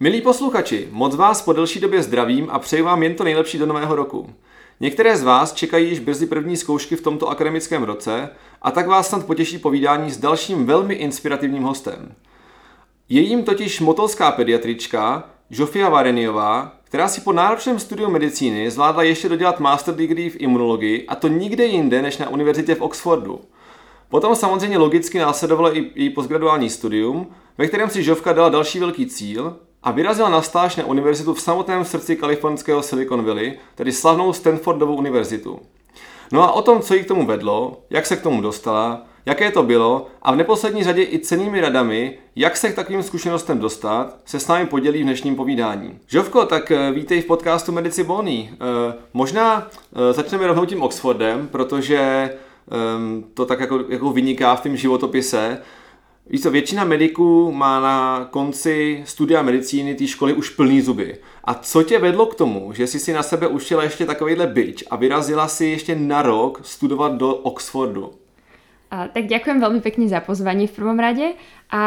Milí posluchači, moc vás po delší době zdravím a přeji vám jen to nejlepší do nového roku. Některé z vás čekají již brzy první zkoušky v tomto akademickém roce a tak vás snad potěší povídání s dalším velmi inspirativním hostem. Je jím totiž motolská pediatrička Žofia Vareniová, která si po náročném studiu medicíny zvládla ještě dodělat master degree v imunologii, a to nikde jinde než na univerzitě v Oxfordu. Potom samozřejmě logicky následovalo i její postgraduální studium, ve kterém si Žofka dala další velký cíl a vyrazila na stáž na univerzitu v samotném srdci kalifornského Silicon Valley, tedy slavnou Stanfordovu univerzitu. No a o tom, co jí k tomu vedlo, jak se k tomu dostala, jaké to bylo a v neposlední řadě i cennými radami, jak se k takovým zkušenostem dostat, se s námi podělí v dnešním povídání. Žofko, tak vítej v podcastu Medici Bony. Možná začneme rovnou tím Oxfordem, protože to tak jako vyniká v tom životopise. Víš co, většina mediků má na konci studia medicíny té školy už plný zuby. A co tě vedlo k tomu, že jsi si na sebe ušila ještě takovejhle bič a vyrazila si ještě na rok studovat do Oxfordu? Tak ďakujem veľmi pekne za pozvanie v prvom rade a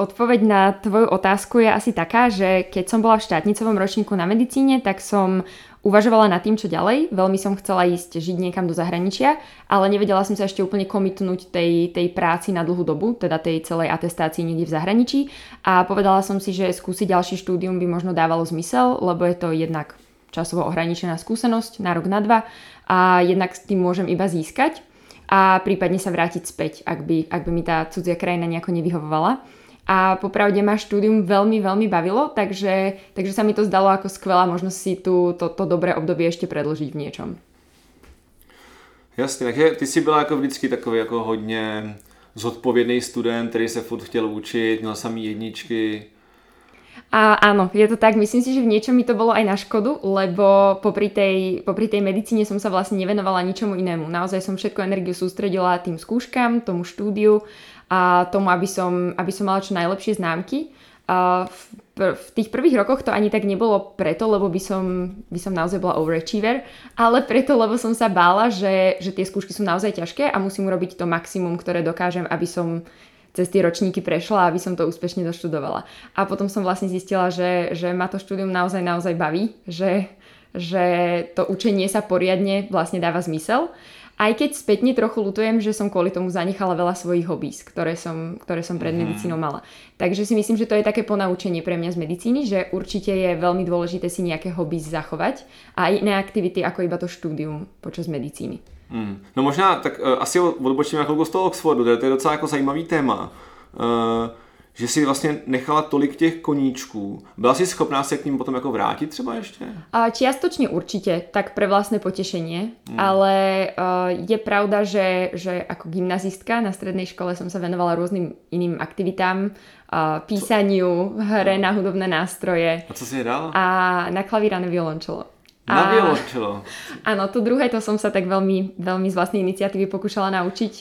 odpoveď na tvoju otázku je asi taká, že keď som bola v štátnicovom ročníku na medicíne, tak som uvažovala nad tým, čo ďalej. Veľmi som chcela ísť žiť niekam do zahraničia, ale nevedela som sa ešte úplne komitnúť tej práci na dlhú dobu, teda tej celej atestácii niekde v zahraničí, a povedala som si, že skúsiť ďalší štúdium by možno dávalo zmysel, lebo je to jednak časovo ohraničená skúsenosť na rok, na dva, a jednak s tým môžem iba získať a prípadne sa vrátiť späť, ak by mi tá cudzia krajina nejako nevyhovovala. A popravde ma štúdium veľmi, veľmi bavilo, takže sa mi to zdalo ako skvelá možnosť si to dobré obdobie ešte predĺžiť v niečom. Jasne, takže ty si byla jako vždycky takový jako hodně zodpovědný student, který se furt chtěl učit, měl samý jedničky. A áno, je to tak. Myslím si, že v niečom mi to bolo aj na škodu, lebo popri tej medicíne som sa vlastne nevenovala ničomu inému. Naozaj som všetku energiu sústredila tým skúškam, tomu štúdiu a tomu, aby som mala čo najlepšie známky. A v tých prvých rokoch to ani tak nebolo preto, lebo by som naozaj bola overachiever, ale preto, lebo som sa bála, že tie skúšky sú naozaj ťažké a musím urobiť to maximum, ktoré dokážem, aby som cez tie ročníky prešla, aby som to úspešne doštudovala. A potom som vlastne zistila, že ma to štúdium naozaj baví, že to učenie sa poriadne vlastne dáva zmysel. Aj keď spätne trochu ľutujem, že som kvôli tomu zanechala veľa svojich hobbies, ktoré som pred medicínou mala. Takže si myslím, že to je také ponaučenie pre mňa z medicíny, že určite je veľmi dôležité si nejaké hobbies zachovať a iné aktivity ako iba to štúdium počas medicíny. No možná, tak asi odbočíme chvilku z toho Oxfordu, to je docela jako zajímavý téma, že si vlastně nechala tolik těch koníčků. Byla si schopná se k ním potom jako vrátit třeba ještě? Čiastočne určitě, tak pre vlastné potešenie, ale je pravda, že ako gymnazistka na strednej škole som sa venovala rôznym iným aktivitám, písaniu, hre na hudobné nástroje. A co si hrála? A na klavír a na violončelo. Na violončelo. Áno, to druhé, to som sa tak veľmi, veľmi z vlastnej iniciatívy pokúšala naučiť.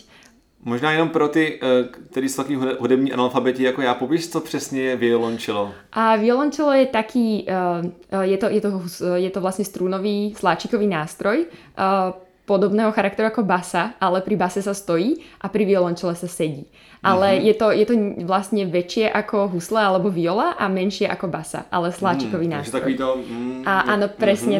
Možná jenom pro ty, který jsou takový hudební analfabeti jako já, povíš, co přesně je violončelo? A violončelo je taký, je to vlastne strúnový, sláčikový nástroj, podobného charakteru ako basa, ale pri base sa stojí a pri violončele sa sedí. Ale je to vlastne väčšie ako husle alebo viola a menšie ako basa, ale sláčikový nástroj. Presne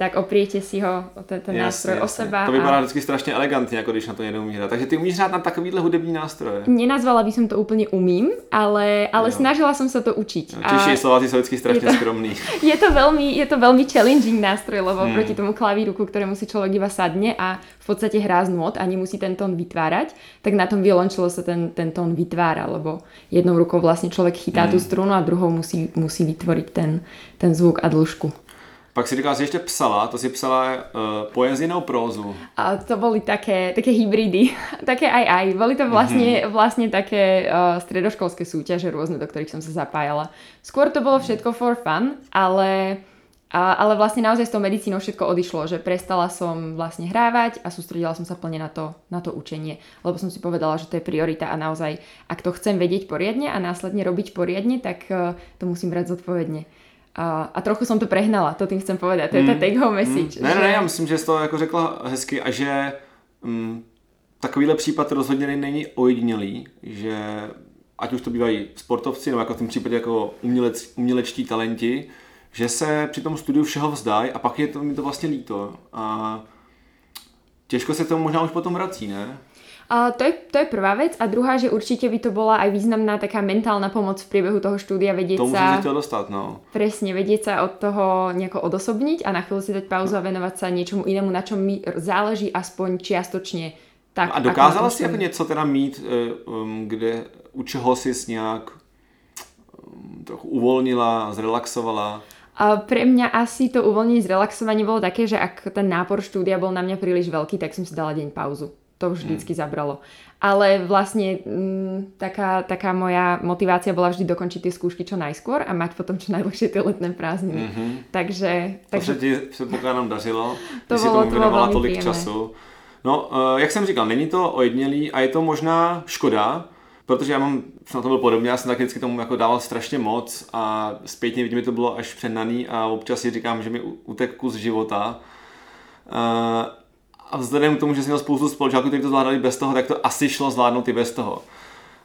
tak, opriete si ho, ten nástroj o seba. To vypadá vždycky strašne elegantne, ako když na to jednou umí hrať. Takže ty umíš hrať na takovýhle hudební nástroje? Nenazvala by som to úplne umím, ale snažila som sa to učiť. Češi Slováci sú vždycky strašne skromní. Je to veľmi challenging nástroj, lebo proti tomu klavíru, ku ktorému si človek iba sadne a v podstate hrá z nôt a nemusí ten tón vytvárať, tak na tom violončelo sa ten tón vytvára, lebo jednou rukou vlastne človek chytá tú strunu a druhou musí vytvoriť ten zvuk a dĺžku. Pak si říkala, že ešte psala, to si psala poézii nebo prózu? A to boli také hybridy, také aj. Boli to vlastne také stredoškolské súťaže rôzne, do ktorých som sa zapájala. Skôr to bolo všetko for fun, ale vlastne naozaj s tou medicínou všetko odišlo, že prestala som vlastne hrávať a sústredila som sa plne na to učenie, lebo som si povedala, že to je priorita a naozaj, ak to chcem vedieť poriadne a následne robiť poriadne, tak to musím brať zodpovedne. A trochu som to prehnala, to tým chcem povedať, to je tá take home message. Ne, ja myslím, že si to jako řekla hezky a že takovýhle případ rozhodně není ojedinělý, že ať už to bývají sportovci, nebo jako v tom případě jako umělečtí talenti, že se při tom studiu všeho vzdají a pak je to, mi to vlastně líto. A těžko se tomu možná už potom vrací, ne? To je prvá vec a druhá, že určite by to bola aj významná taká mentálna pomoc v priebehu toho štúdia vedieť sa... To musíš zatiaľ dostať, no. Presne, vedieť sa od toho nejako odosobniť a na chvíľu si dať pauzu a venovať sa niečomu inému, na čom mi záleží aspoň čiastočne. Tak, a dokázala si ako nieco teda mít, kde, u čoho si nejak trochu uvoľnila, zrelaxovala? Pre mňa asi to uvoľnenie, zrelaxovanie bolo také, že ak ten nápor štúdia bol na mňa príliš veľký, tak som si dala deň pauzu. To vždycky zabralo. Ale vlastne taká moja motivácia bola vždy dokončiť tie skúšky čo najskôr a mať potom čo najdlhšie tie letné prázdniny. Mm-hmm. Takže... To se pokladám dařilo, když si tomu věnovala tolik času. No, jak jsem říkal, není to ojedinělý a je to možná škoda, protože já mám, na to bylo podobně, já jsem tak vždycky tomu jako dával strašně moc a zpětně vidím, že to bylo až přehnaný a občas si říkám, že mi utek kus života. A vzhledem k tomu, že jsem měl spoustu spolužáků, kteří to zvládali bez toho, tak to asi šlo zvládnout i bez toho.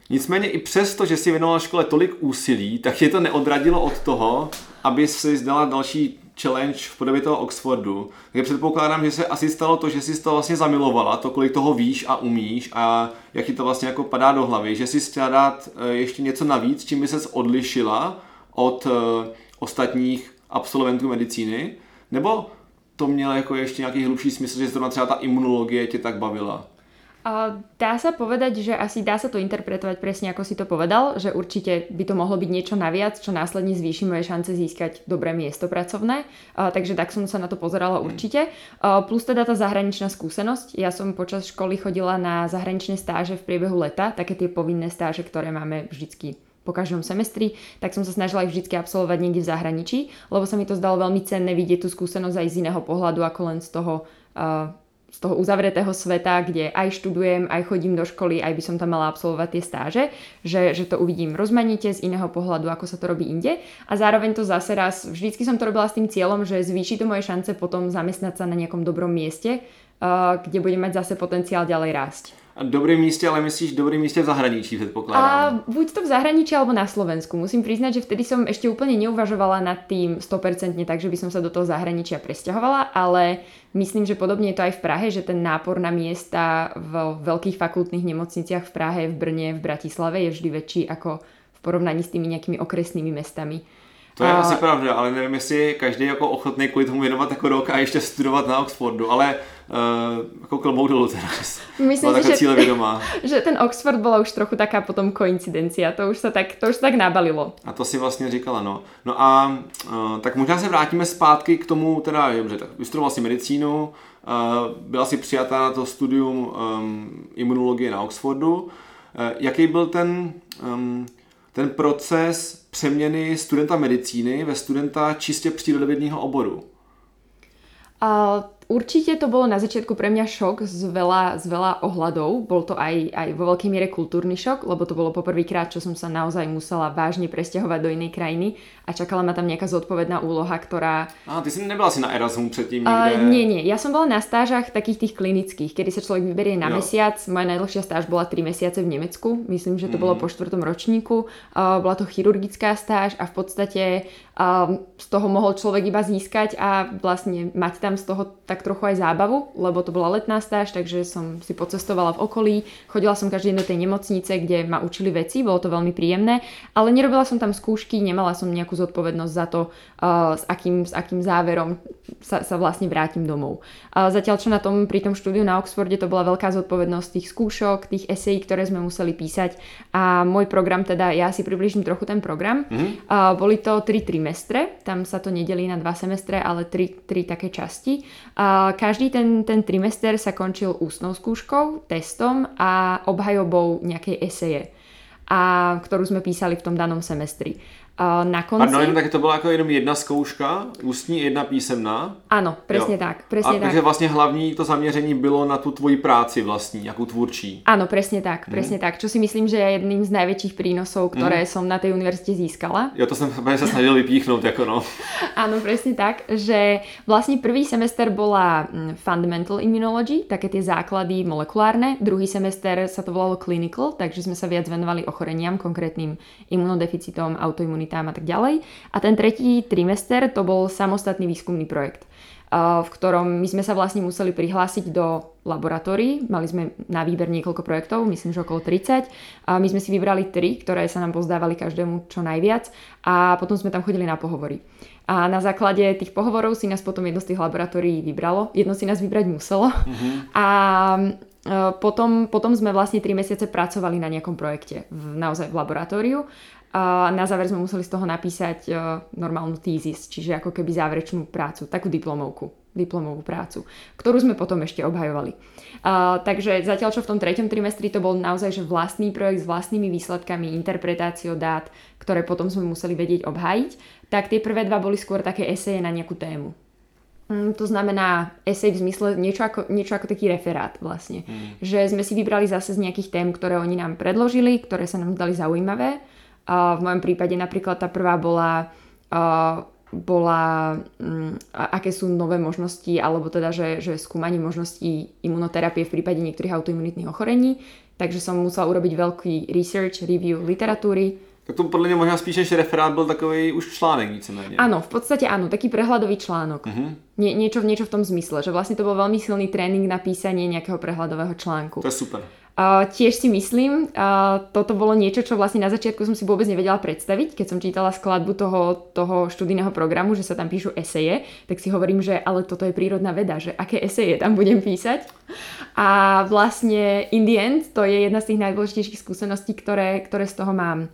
Nicméně i přesto, že si věnoval škole tolik úsilí, tak je to neodradilo od toho, aby si zdala další challenge v podobě toho Oxfordu. Takže předpokládám, že se asi stalo to, že jsi to vlastně zamilovala, to kolik toho víš a umíš a jak ti to vlastně jako padá do hlavy, že si chtěla dát ještě něco navíc, čím by ses odlišila od ostatních absolventů medicíny, nebo to mělo jako ještě nějaký hlubší smysl, že zrovna třeba ta imunologie tě tak bavila? Dá sa povedať, že asi dá sa to interpretovať presne ako si to povedal, že určite by to mohlo byť niečo naviac, čo následne zvýši moje šance získať dobré miesto pracovné, takže tak som sa na to pozerala určite. Plus teda tá zahraničná skúsenosť, ja som počas školy chodila na zahraničné stáže v priebehu leta, také tie povinné stáže, ktoré máme vždycky po každom semestri, tak som sa snažila ich vždy absolvovať niekde v zahraničí, lebo sa mi to zdalo veľmi cenné vidieť tú skúsenosť aj z iného pohľadu, ako len z toho uzavretého sveta, kde aj študujem, aj chodím do školy, aj by som tam mala absolvovať tie stáže, že to uvidím rozmanite z iného pohľadu, ako sa to robí inde. A zároveň to zase raz, vždycky som to robila s tým cieľom, že zvýši to moje šance potom zamestnať sa na nejakom dobrom mieste, kde budem mať zase potenciál ďalej rásť. A dobré místě, ale myslíš dobré místě v zahraničí, předpokládám. Buď to v zahraničí, alebo na Slovensku. Musím priznať, že vtedy som ešte úplne neuvažovala nad tým 100%, takže by som sa do toho zahraničia presťahovala, ale myslím, že podobne je to aj v Prahe, že ten nápor na miesta v veľkých fakultných nemocniciach v Prahe, v Brne, v Bratislave je vždy väčší ako v porovnaní s tými nejakými okresnými mestami. To je asi pravda, ale nevím, jestli je každý jako ochotný kvůli tomu věnovat jako rok a ještě studovat na Oxfordu, ale jako klobou dolů teraz. Myslím si, že ten Oxford byla už trochu taká potom koincidencia, to už se tak nabalilo. A to si vlastně říkala, no. No a tak možná se vrátíme zpátky k tomu, teda, že tak vystudoval si medicínu, byla si přijatá na to studium imunologie na Oxfordu. Jaký byl ten proces přeměny studenta medicíny ve studenta čistě přírodovědného oboru? Určite to bolo na začiatku pre mňa šok z veľa ohľadov. Bol to aj vo veľkej miere kultúrny šok, lebo to bolo poprvýkrát, čo som sa naozaj musela vážne presťahovať do inej krajiny a čakala ma tam nejaká zodpovedná úloha, ktorá... Ty si nebola si na Erasmu predtým nikde? Nie. Ja som bola na stážach takých tých klinických, kedy sa človek vyberie na mesiac. Moja najdlhšia stáž bola 3 mesiace v Nemecku. Myslím, že to bolo po 4. ročníku. Bola to chirurgická stáž a v podstate z toho mohol človek iba získať a vlastne mať tam z toho tak trochu aj zábavu, lebo to bola letná stáž, takže som si pocestovala v okolí, chodila som každý do tej nemocnice, kde ma učili veci, bolo to veľmi príjemné, ale nerobila som tam skúšky, nemala som nejakú zodpovednosť za to, s akým záverom sa vlastne vrátim domov. Zatiaľ čo pri tom štúdiu na Oxforde to bola veľká zodpovednosť tých skúšok, tých esejí, ktoré sme museli písať a môj program, teda ja si približím trochu ten program, boli to 3 trimestre, tam sa to nedelí na 2 semestre, ale 3 také časti. Každý ten trimester sa končil ústnou skúškou, testom a obhajobou nejakej eseje, ktorú sme písali v tom danom semestri. Na konci... Pardon, jenom, tak to byla jako jenom jedna zkouška, ústní, jedna písemná? Ano, přesně tak. Presne tak. Takže vlastně hlavní to zaměření bylo na tu tvoji práci vlastní, jako tvůrčí. Ano, přesně tak, přesně tak. Čo si myslím, že je jedným z největších prínosov, které som na tej univerzite získala. Jo, to jsem se snažil vypíchnout, jako no. Ano, přesně tak, že vlastně prvý semester bola fundamental immunology, také tie základy molekulárne, druhý semester sa to volalo clinical, takže sme sa viac venovali ochoreniam, konkrétnym imunodeficitom, autoimunitám a tak ďalej. A ten tretí trimester to bol samostatný výskumný projekt, v ktorom my sme sa vlastne museli prihlásiť do laboratórií. Mali sme na výber niekoľko projektov, myslím, že okolo 30. A my sme si vybrali 3, ktoré sa nám pozdávali každému čo najviac a potom sme tam chodili na pohovory. A na základe tých pohovorov si nás potom jedno z tých laboratórií vybralo. Jedno si nás vybrať muselo. A potom sme vlastne 3 mesiace pracovali na nejakom projekte, naozaj v laboratóriu. A na záver sme museli z toho napísať normálnu thesis, čiže ako keby záverečnú prácu, takú diplomovú prácu, ktorú sme potom ešte obhajovali. Takže zatiaľ čo v tom treťom trimestri to bol naozaj že vlastný projekt s vlastnými výsledkami, interpretáciou dát, ktoré potom sme museli vedieť obhajiť, tak tie prvé dva boli skôr také eseje na nejakú tému. To znamená esej v zmysle niečo ako taký referát vlastne. Že sme si vybrali zase z nejakých tém, ktoré oni nám predložili, ktoré sa nám zdali zaujímavé. V mojom prípade napríklad tá prvá bola aké sú nové možnosti, alebo teda, že skúmanie možností imunoterapie v prípade niektorých autoimunitných ochorení. Takže som musela urobiť veľký research, review literatúry. Tak to podľa mňa možná spíš než referát byl takový už článek víceméně. Ano, v podstatě ano, taký prehľadový článok. Niečo v tom zmysle, že vlastne to bol veľmi silný tréning na písanie nejakého prehľadového článku. To je super. Tiež si myslím, toto bolo niečo, čo vlastne na začiatku som si vôbec nevedela predstaviť, keď som čítala skladbu toho študijného programu, že sa tam píšu eseje, tak si hovorím, že ale toto je prírodná veda, že aké eseje tam budem písať. A vlastne in the end to je jedna z tých najdôležitejších skúseností, ktoré z toho mám,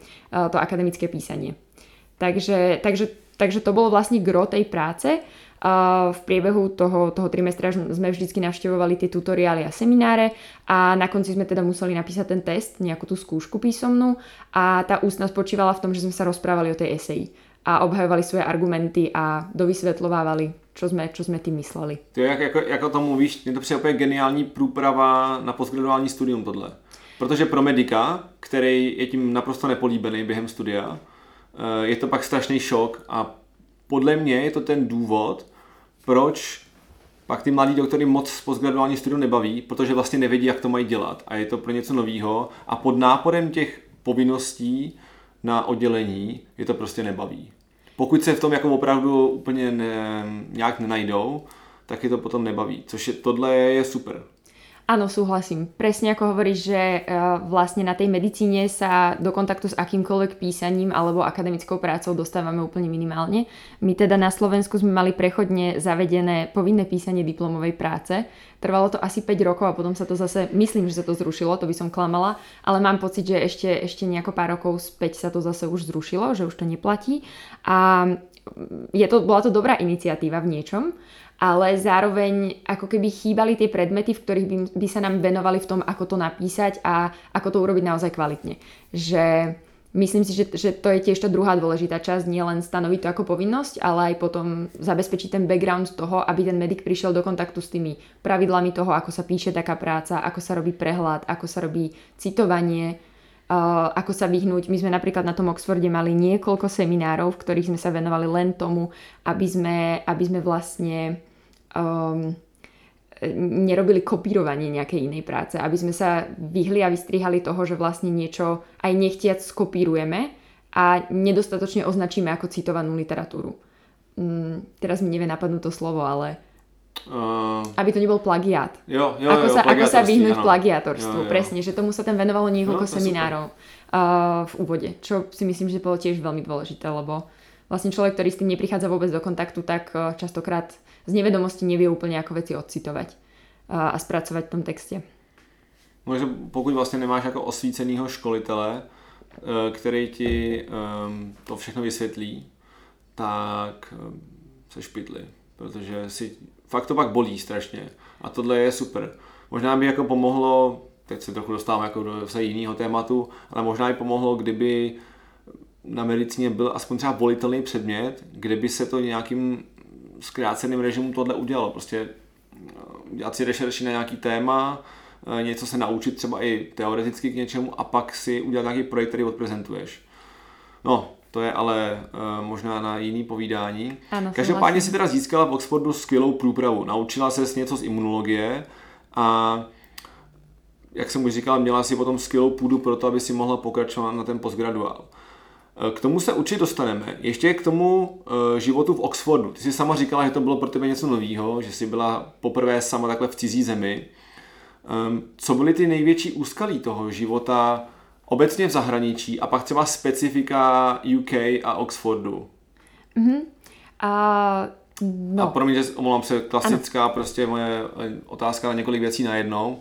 to akademické písanie. Takže to bolo vlastne gro tej práce. V priebehu toho trimestra sme vždycky navštevovali tie tutoriály a semináre a na konci sme teda museli napísať ten test, nejakú tú skúšku písomnú a tá ústna spočívala v tom, že sme sa rozprávali o tej eseji a obhajovali svoje argumenty a dovysvetľovávali, čo sme tým mysleli. To je, jak o tom mluvíš, je to přijde opět geniální průprava na postgraduální studium tohle. Protože pro medika, který je tím naprosto nepolíbený během studia, je to pak strašný šok a podle mě je to ten důvod, proč pak ty mladí doktory moc postgraduální studium nebaví, protože vlastně nevědí, jak to mají dělat a je to pro něco novýho a pod náporem těch povinností na oddělení je to prostě nebaví. Pokud se v tom jako opravdu úplně nějak nenajdou, tak je to potom nebaví, což tohle je super. Áno, súhlasím. Presne ako hovoríš, že vlastne na tej medicíne sa do kontaktu s akýmkoľvek písaním alebo akademickou prácou dostávame úplne minimálne. My teda na Slovensku sme mali prechodne zavedené povinné písanie diplomovej práce. Trvalo to asi 5 rokov a potom sa to zase, myslím, že sa to zrušilo, to by som klamala, ale mám pocit, že ešte nejako pár rokov späť sa to zase už zrušilo, že už to neplatí. A bola to dobrá iniciatíva v niečom, ale zároveň ako keby chýbali tie predmety, v ktorých by sa nám venovali v tom, ako to napísať a ako to urobiť naozaj kvalitne. Že myslím si, že to je tiež tá druhá dôležitá časť, nie len stanoviť to ako povinnosť, ale aj potom zabezpečiť ten background toho, aby ten medic prišiel do kontaktu s tými pravidlami toho, ako sa píše taká práca, ako sa robí prehľad, ako sa robí citovanie, ako sa vyhnúť. My sme napríklad na tom Oxforde mali niekoľko seminárov, v ktorých sme sa venovali len tomu, aby sme vlastne nerobili kopírovanie nejakej inej práce, aby sme sa vyhli a vystrihali toho, že vlastne niečo aj nechtiac skopírujeme a nedostatočne označíme ako citovanú literatúru. Teraz mi nevie napadnúť to slovo, ale aby to nebol plagiát. Ako sa vyhnúť plagiátorstvu. Presne, že tomu sa tam venovalo niekoľko seminárov v úvode, čo si myslím, že bolo tiež veľmi dôležité, lebo vlastne človek, ktorý s tým neprichádza vôbec do kontaktu, tak častokrát z nevedomosti nevie úplne ako veci odcitovať a spracovať v tom texte. Možná pokud vlastne nemáš ako osvíceného školitele, ktorý ti to všechno vysvetlí, tak se špitli, protože si fakt to pak bolí strašně a tohle je super. Možná by jako pomohlo, teď se trochu dostávám jako do jiného tématu, ale možná by pomohlo, kdyby na medicíně byl aspoň třeba volitelný předmět, kde by se to nějakým zkráceným režimu tohle udělalo. Prostě dělat si rešerši na nějaký téma, něco se naučit třeba i teoreticky k něčemu a pak si udělat nějaký projekt, který odprezentuješ. No, to je ale možná na jiný povídání. Ano, každopádně si teda získala v Oxfordu skvělou průpravu. Naučila ses něco z imunologie a jak jsem už říkal, měla si potom skvělou půdu pro to, aby si mohla pokračovat na ten postgraduál. K tomu se určitě dostaneme. Ještě k tomu životu v Oxfordu. Ty jsi sama říkala, že to bylo pro tebe něco novýho, že jsi byla poprvé sama takhle v cizí zemi. Co byly ty největší úskalí toho života obecně v zahraničí a pak třeba specifika UK a Oxfordu? Mm-hmm. No. A promiň, že omlouvám se, klasická prostě moje otázka na několik věcí najednou.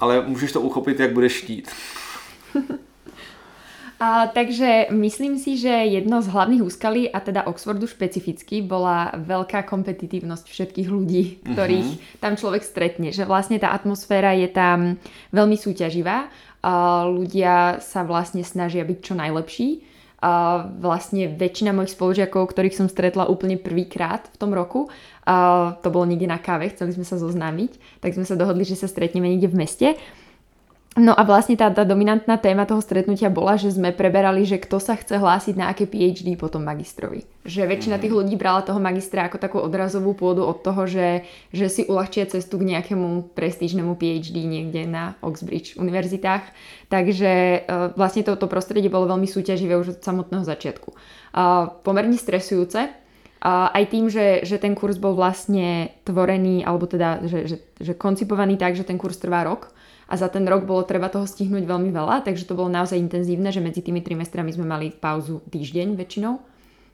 Ale můžeš to uchopit, jak budeš štít. Takže myslím si, že jedno z hlavných úskalí, a teda Oxfordu špecificky, bola veľká kompetitívnosť všetkých ľudí, ktorých tam človek stretne. Že vlastne tá atmosféra je tam veľmi súťaživá. Ľudia sa vlastne snažia byť čo najlepší. Vlastne väčšina mojich spolužiakov, ktorých som stretla úplne prvýkrát v tom roku, to bolo niekde na káve, chceli sme sa zoznámiť, tak sme sa dohodli, že sa stretneme niekde v meste. No a vlastne tá dominantná téma toho stretnutia bola, že sme preberali, že kto sa chce hlásiť na aké PhD potom magistrovi. Že väčšina tých ľudí brala toho magistra ako takú odrazovú pôdu od toho, že si uľahčia cestu k nejakému prestížnemu PhD niekde na Oxbridge univerzitách. Takže vlastne toto prostredie bolo veľmi súťaživé už od samotného začiatku. Pomerne stresujúce. Aj tým, že ten kurz bol vlastne tvorený, alebo teda, že koncipovaný tak, že ten kurz trvá rok a za ten rok bolo treba toho stihnúť veľmi veľa, takže to bolo naozaj intenzívne, že medzi tými trimestrami sme mali pauzu týždeň väčšinou.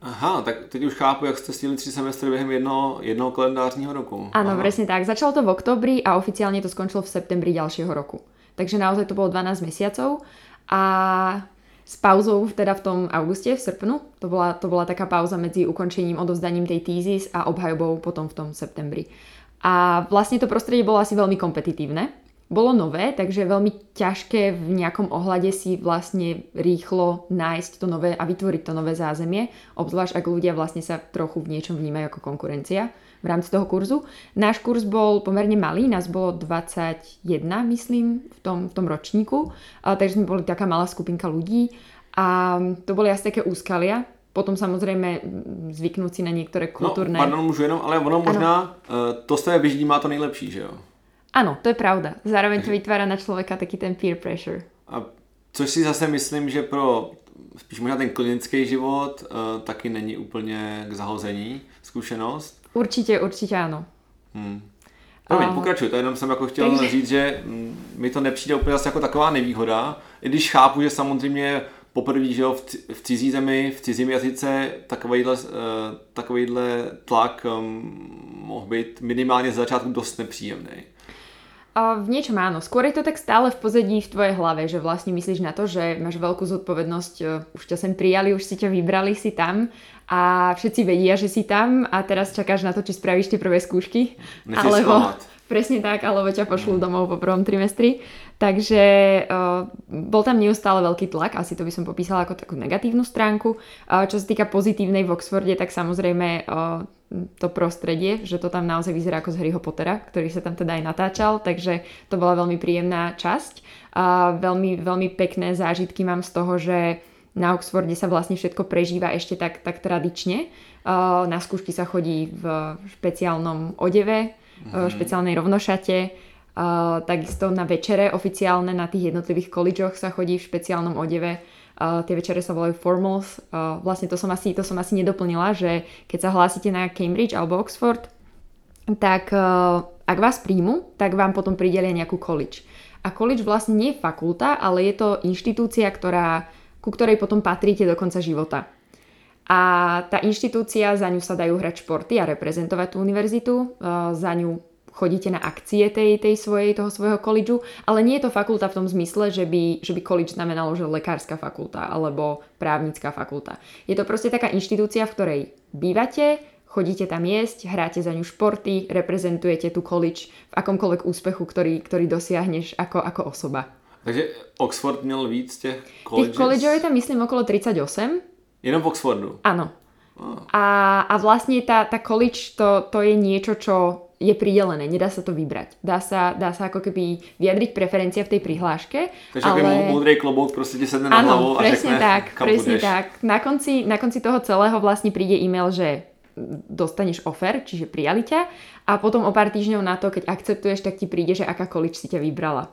Aha, tak teď už chápu, jak ste stihli 3 semestry během jednoho kalendářního roku. Áno, presne tak. Začalo to v októbri a oficiálne to skončilo v septembri ďalšieho roku. Takže naozaj to bolo 12 mesiacov a s pauzou teda v tom auguste, v srpnu, to bola taká pauza medzi ukončením, odovzdaním tej tízis a obhajobou potom v tom septembri. A vlastne to prostredie bolo asi veľmi kompetitívne. Bolo nové, takže veľmi ťažké v nejakom ohľade si vlastne rýchlo nájsť to nové a vytvoriť to nové zázemie, obzvlášť ak ľudia vlastne sa trochu v niečom vnímajú ako konkurencia v rámci toho kurzu. Náš kurz bol pomerne malý, nás bolo 21, myslím, v tom ročníku, takže sme boli taká malá skupinka ľudí a to boli asi také úskalia. Potom samozrejme zvyknúť si na niektoré kultúrne... No, pardon, môžu jenom, ale ono možná to z tebe běží má to nejlepší, že jo? Ano, to je pravda. Zároveň to vytvára na člověka taky ten peer pressure. A což si zase myslím, že pro spíš možná ten klinický život taky není úplně k zahození zkušenost. Určitě ano. Promiň, pokračuj, to jenom jsem jako chtěl říct, že mi to nepřijde úplně zase jako taková nevýhoda, i když chápu, že samozřejmě poprvé, že v cizí zemi, v cizím jazyce takovýhle tlak mohl být minimálně ze začátku dost nepříjemný. V niečom áno. Skôr je to tak stále v pozadí v tvojej hlave, že vlastne myslíš na to, že máš veľkú zodpovednosť, už ťa sem prijali, už si ťa vybrali, si tam a všetci vedia, že si tam a teraz čakáš na to, či spravíš tie prvé skúšky. Presne tak, alebo ťa pošlú domov po prvom trimestri. Takže bol tam neustále veľký tlak, asi to by som popísala ako takú negatívnu stránku. Čo sa týka pozitívnej v Oxforde, tak samozrejme... to prostredie, že to tam naozaj vyzerá ako z Harryho Pottera, ktorý sa tam teda aj natáčal, takže to bola veľmi príjemná časť. A veľmi, veľmi pekné zážitky mám z toho, že na Oxforde sa vlastne všetko prežíva ešte tak tradične. Na skúšky sa chodí v špeciálnom odeve, v špeciálnej rovnošate, takisto na večere oficiálne na tých jednotlivých kolížoch sa chodí v špeciálnom odeve. Tie večere sa volajú formals. Vlastne to som asi nedoplnila, že keď sa hlásite na Cambridge alebo Oxford, tak ak vás príjmu, tak vám potom pridelia nejakú college. A college vlastne nie je fakulta, ale je to inštitúcia, ku ktorej potom patríte do konca života. A tá inštitúcia, za ňu sa dajú hrať športy a reprezentovať tú univerzitu, za ňu chodíte na akcie toho svojho kolidžu, ale nie je to fakulta v tom zmysle, že by kolidž znamenalo, že lekárska fakulta alebo právnická fakulta. Je to proste taká inštitúcia, v ktorej bývate, chodíte tam jesť, hráte za ňu športy, reprezentujete tú kolidž v akomkoľvek úspechu, ktorý dosiahneš ako osoba. Takže Oxford měl víc těch colleges? Tých colleges je tam myslím okolo 38. Jenom v Oxfordu? Áno. Oh. A vlastne tá college to je niečo, čo je pridelené. Nedá sa to vybrať. Dá sa ako keby vyjadriť preferencia v tej prihláške. Takže ale... aký múdrej klobúk proste ti sedne na hlavu a řekne, tak, kam presne budeš. Tak. Na konci toho celého vlastne príde e-mail, že dostaneš offer, čiže prijali ťa a potom o pár týždňov na to, keď akceptuješ, tak ti príde, že aká college si ťa vybrala.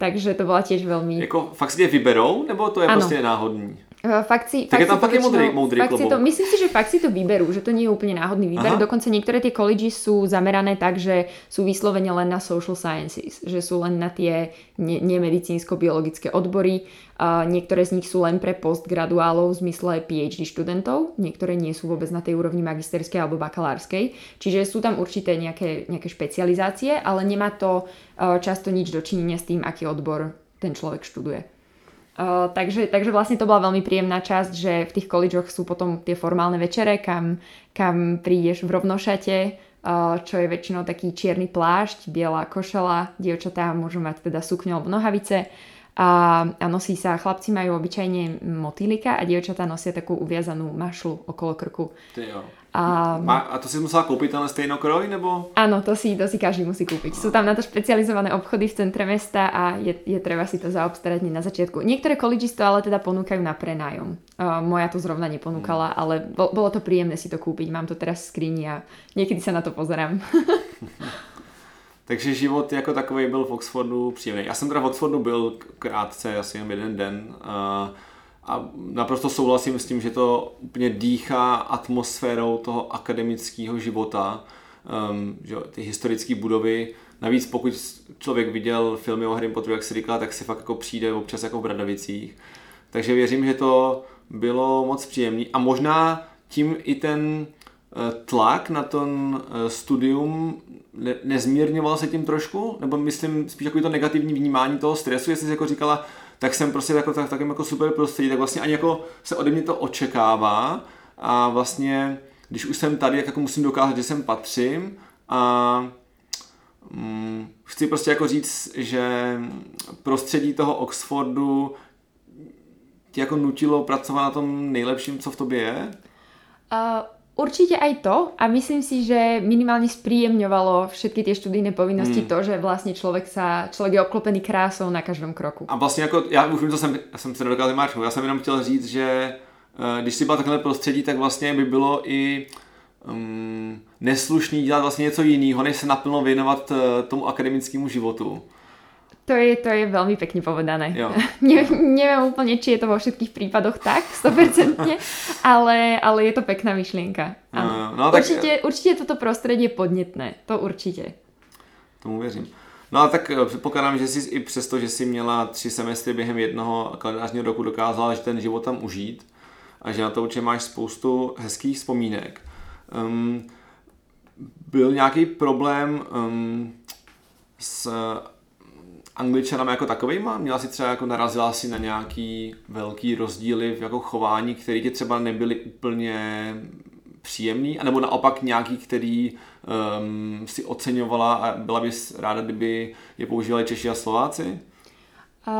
Takže to bola tiež veľmi... Jako, fakt si je vyberou, nebo to je proste náhodný? Tak je tam fakt moudrý klobok. Myslím si, že fakt si to vyberú, že to nie je úplne náhodný výber. Aha. Dokonca niektoré tie colleges sú zamerané tak, že sú vyslovene len na social sciences, že sú len na tie nemedicínsko-biologické odbory. Niektoré z nich sú len pre postgraduálov v zmysle PhD študentov, niektoré nie sú vôbec na tej úrovni magisterskej alebo bakalárskej. Čiže sú tam určité nejaké špecializácie, ale nemá to často nič dočinenia s tým, aký odbor ten človek študuje. Takže vlastne to bola veľmi príjemná časť, že v tých collegeoch sú potom tie formálne večere, kam prídeš v rovnošate, čo je väčšinou taký čierny plášť, biela košela, dievčatá môžu mať teda sukňu alebo nohavice a nosí sa, chlapci majú obyčajne motýlika a dievčatá nosia takú uviazanú mašlu okolo krku. A to si musela kúpiť na stejnokroj, nebo? Áno, to si každý musí kúpiť. Sú tam na to špecializované obchody v centre mesta a je treba si to zaobstarať na začiatku. Niektoré colleges to ale teda ponúkajú na prenájom. Moja to zrovna neponúkala, ale bolo to príjemné si to kúpiť. Mám to teraz v skrini a niekedy sa na to pozerám. Takže život jako takovej byl v Oxfordu příjemný. Já jsem teda v Oxfordu byl krátce, asi jen jeden den. A naprosto souhlasím s tím, že to úplně dýchá atmosférou toho akademického života, že ty historické budovy. Navíc pokud člověk viděl filmy o Harry Potteru, jak se říká, tak si fakt jako přijde občas jako v Bradavicích. Takže věřím, že to bylo moc příjemné. A možná tím i ten tlak na ten studium nezmírňoval se tím trošku? Nebo myslím spíš jako to negativní vnímání toho stresu, jestli jsi jako říkala, tak jsem prostě jako takým jako super prostředí, tak vlastně ani jako se ode mě to očekává a vlastně, když už jsem tady, tak jako musím dokázat, že sem patřím a chci prostě jako říct, že prostředí toho Oxfordu ti jako nutilo pracovat na tom nejlepším, co v tobě je? Určite aj to a myslím si, že minimálne spríjemňovalo všetky tie študijné povinnosti to, že vlastne človek je obklopený krásou na každom kroku. A vlastne ako, ja už vím, jsem se nedokázal máčknout, já jsem jenom chtěl říct, že když si byla takové prostředí, tak vlastně by bylo i neslušný dělat vlastně něco jiného, než se naplno věnovat tomu akademickému životu. To je veľmi pekne povedané. Neviem úplne, či je to vo všetkých prípadoch tak, 100%, ale je to pekná myšlienka. No, určite toto prostredie je podnetné, to určite. Tomu věřím. No a tak předpokládám, že jsi i přesto, že jsi měla 3 semestry během jednoho kalendářního roku dokázala, že ten život tam užít a že na to určitě máš spoustu hezkých vzpomínek. Byl nějaký problém s Angličanama jako takovejma? Měla si třeba jako narazila si na nějaký velký rozdíly v jako chování, které ti třeba nebyly úplně příjemný, anebo naopak nějaký, který si oceňovala a byla bys ráda, kdyby je používali Češi a Slováci?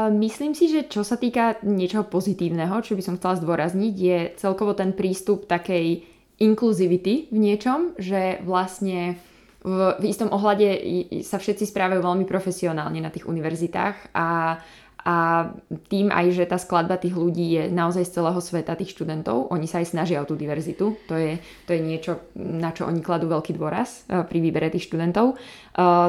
Myslím si, že čo sa týka niečoho pozitívneho, čo by som chcela zdôrazniť, je celkovo ten prístup takej inkluzivity v niečom, že vlastne v istom ohľade sa všetci správajú veľmi profesionálne na tých univerzitách a tým aj, že tá skladba tých ľudí je naozaj z celého sveta, tých študentov, oni sa aj snažia o tú diverzitu, to je niečo, na čo oni kladú veľký dôraz pri výbere tých študentov,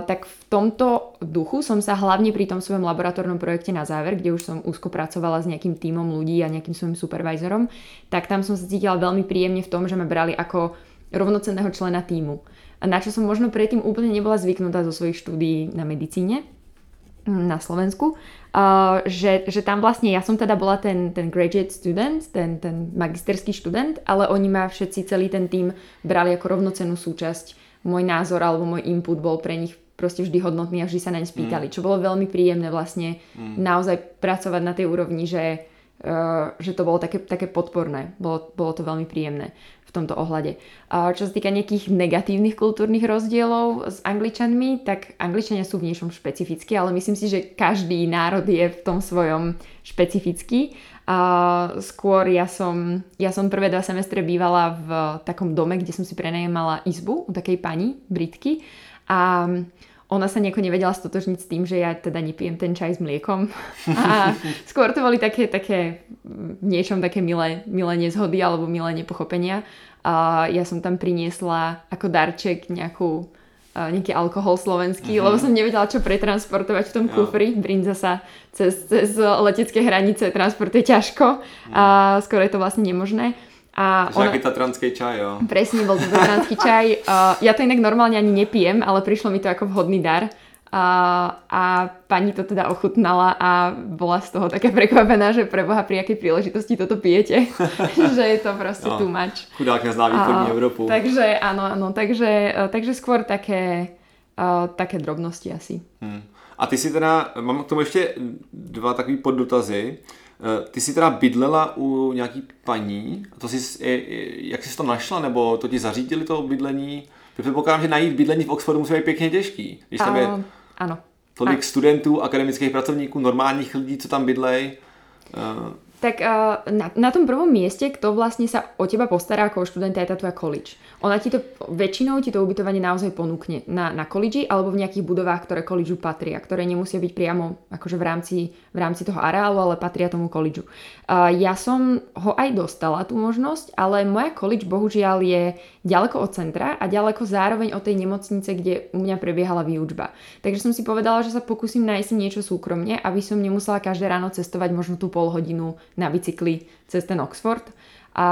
tak v tomto duchu som sa hlavne pri tom svojom laboratórnom projekte na záver, kde už som úzko pracovala s nejakým tímom ľudí a nejakým svojim supervisorom, tak tam som sa cítila veľmi príjemne v tom, že ma brali ako rovnocenného člena tímu. Na čo som možno predtým úplne nebola zvyknutá zo svojich štúdií na medicíne na Slovensku, že tam vlastne ja som teda bola ten graduate student, ten magisterský študent, ale oni ma všetci, celý ten tím brali ako rovnocennú súčasť. Môj názor alebo môj input bol pre nich proste vždy hodnotný a vždy sa naň spýtali, čo bolo veľmi príjemné vlastne naozaj pracovať na tej úrovni, že že to bolo také podporné. Bolo to veľmi príjemné v tomto ohľade. Čo sa týka nejakých negatívnych kultúrnych rozdielov s Angličanmi, tak Angličania sú v niečom špecifickí, ale myslím si, že každý národ je v tom svojom špecifický. Skôr ja som prvé 2 semestre bývala v takom dome, kde som si prenajímala izbu u takej pani, Britky, a ona sa nejako nevedela stotožniť s tým, že ja teda nepijem ten čaj s mliekom. A skôr to boli také niečom také milé nezhody alebo milé nepochopenia. A ja som tam priniesla ako darček nejaký alkohol slovenský, lebo som nevedela, čo pretransportovať v tom kufri. Brinza sa cez letecké hranice transportuje ťažko. A skôr je to vlastne nemožné. A ona... Taký tatranský čaj, jo. Presne, bol to tatranský čaj. Ja to inak normálne ani nepijem, ale prišlo mi to ako vhodný dar. A pani to teda ochutnala a bola z toho taká prekvapená, že preboha, pri akej príležitosti toto pijete. Že je to proste too much. Chudák nezná východní Európu. Takže áno. Takže skôr také drobnosti asi. A ty si teda, mám k tomu ešte 2 takové poddotazy. Ty jsi teda bydlela u nějaký paní, to jsi, jak jsi to našla, nebo to ti zařídili to bydlení? Předpokládám, že najít bydlení v Oxfordu musí být pěkně těžký, když tam je tolik studentů, akademických pracovníků, normálních lidí, co tam bydlej. Tak na tom prvom mieste, kto vlastne sa o teba postará ako o študenta, je tá tvoja college. Ona väčšinou ti to ubytovanie naozaj ponúkne na college alebo v nejakých budovách, ktoré college patria, ktoré nemusia byť priamo akože v rámci toho areálu, ale patria tomu college. Ja som ho aj dostala, tú možnosť, ale moja college bohužiaľ je ďaleko od centra a ďaleko zároveň od tej nemocnice, kde u mňa prebiehala výučba. Takže som si povedala, že sa pokúsim nájsť niečo súkromne, aby som nemusela každé ráno cestovať možno tú pol hodinu na bicykli cez ten Oxford, a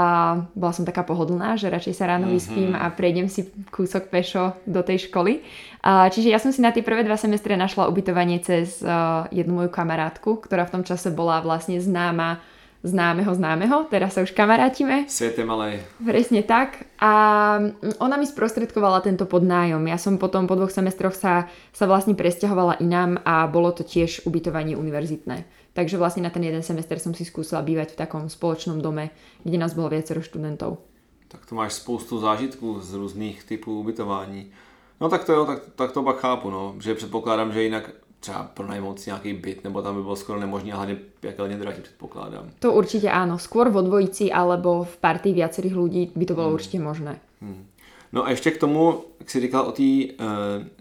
bola som taká pohodlná, že radšej sa ráno vyspím a prejdem si kúsok pešo do tej školy. Čiže ja som si na tie prvé 2 semestre našla ubytovanie cez jednu moju kamarátku, ktorá v tom čase bola vlastne známeho, teraz sa už kamarátime. Svete malej. Presne tak. A ona mi sprostredkovala tento podnájom. Ja som potom po 2 semestroch sa vlastne presťahovala inám a bolo to tiež ubytovanie univerzitné. Takže vlastne na ten 1 semester som si skúsila bývať v takom spoločnom dome, kde nás bolo viacero študentov. Tak to máš spoustu zážitků z různých typů ubytování. No tak to jo, tak to pak chápu, no. Že předpokládám, že jinak třeba pronajmout si nějaký byt, nebo tam by bylo skoro nemožné, hlavně pěkně drahý, předpokládám. To určitě áno, skôr vo dvojici alebo v partii viacerých ľudí by to bylo určitě možné. No a ještě k tomu, jak jsi říkal o té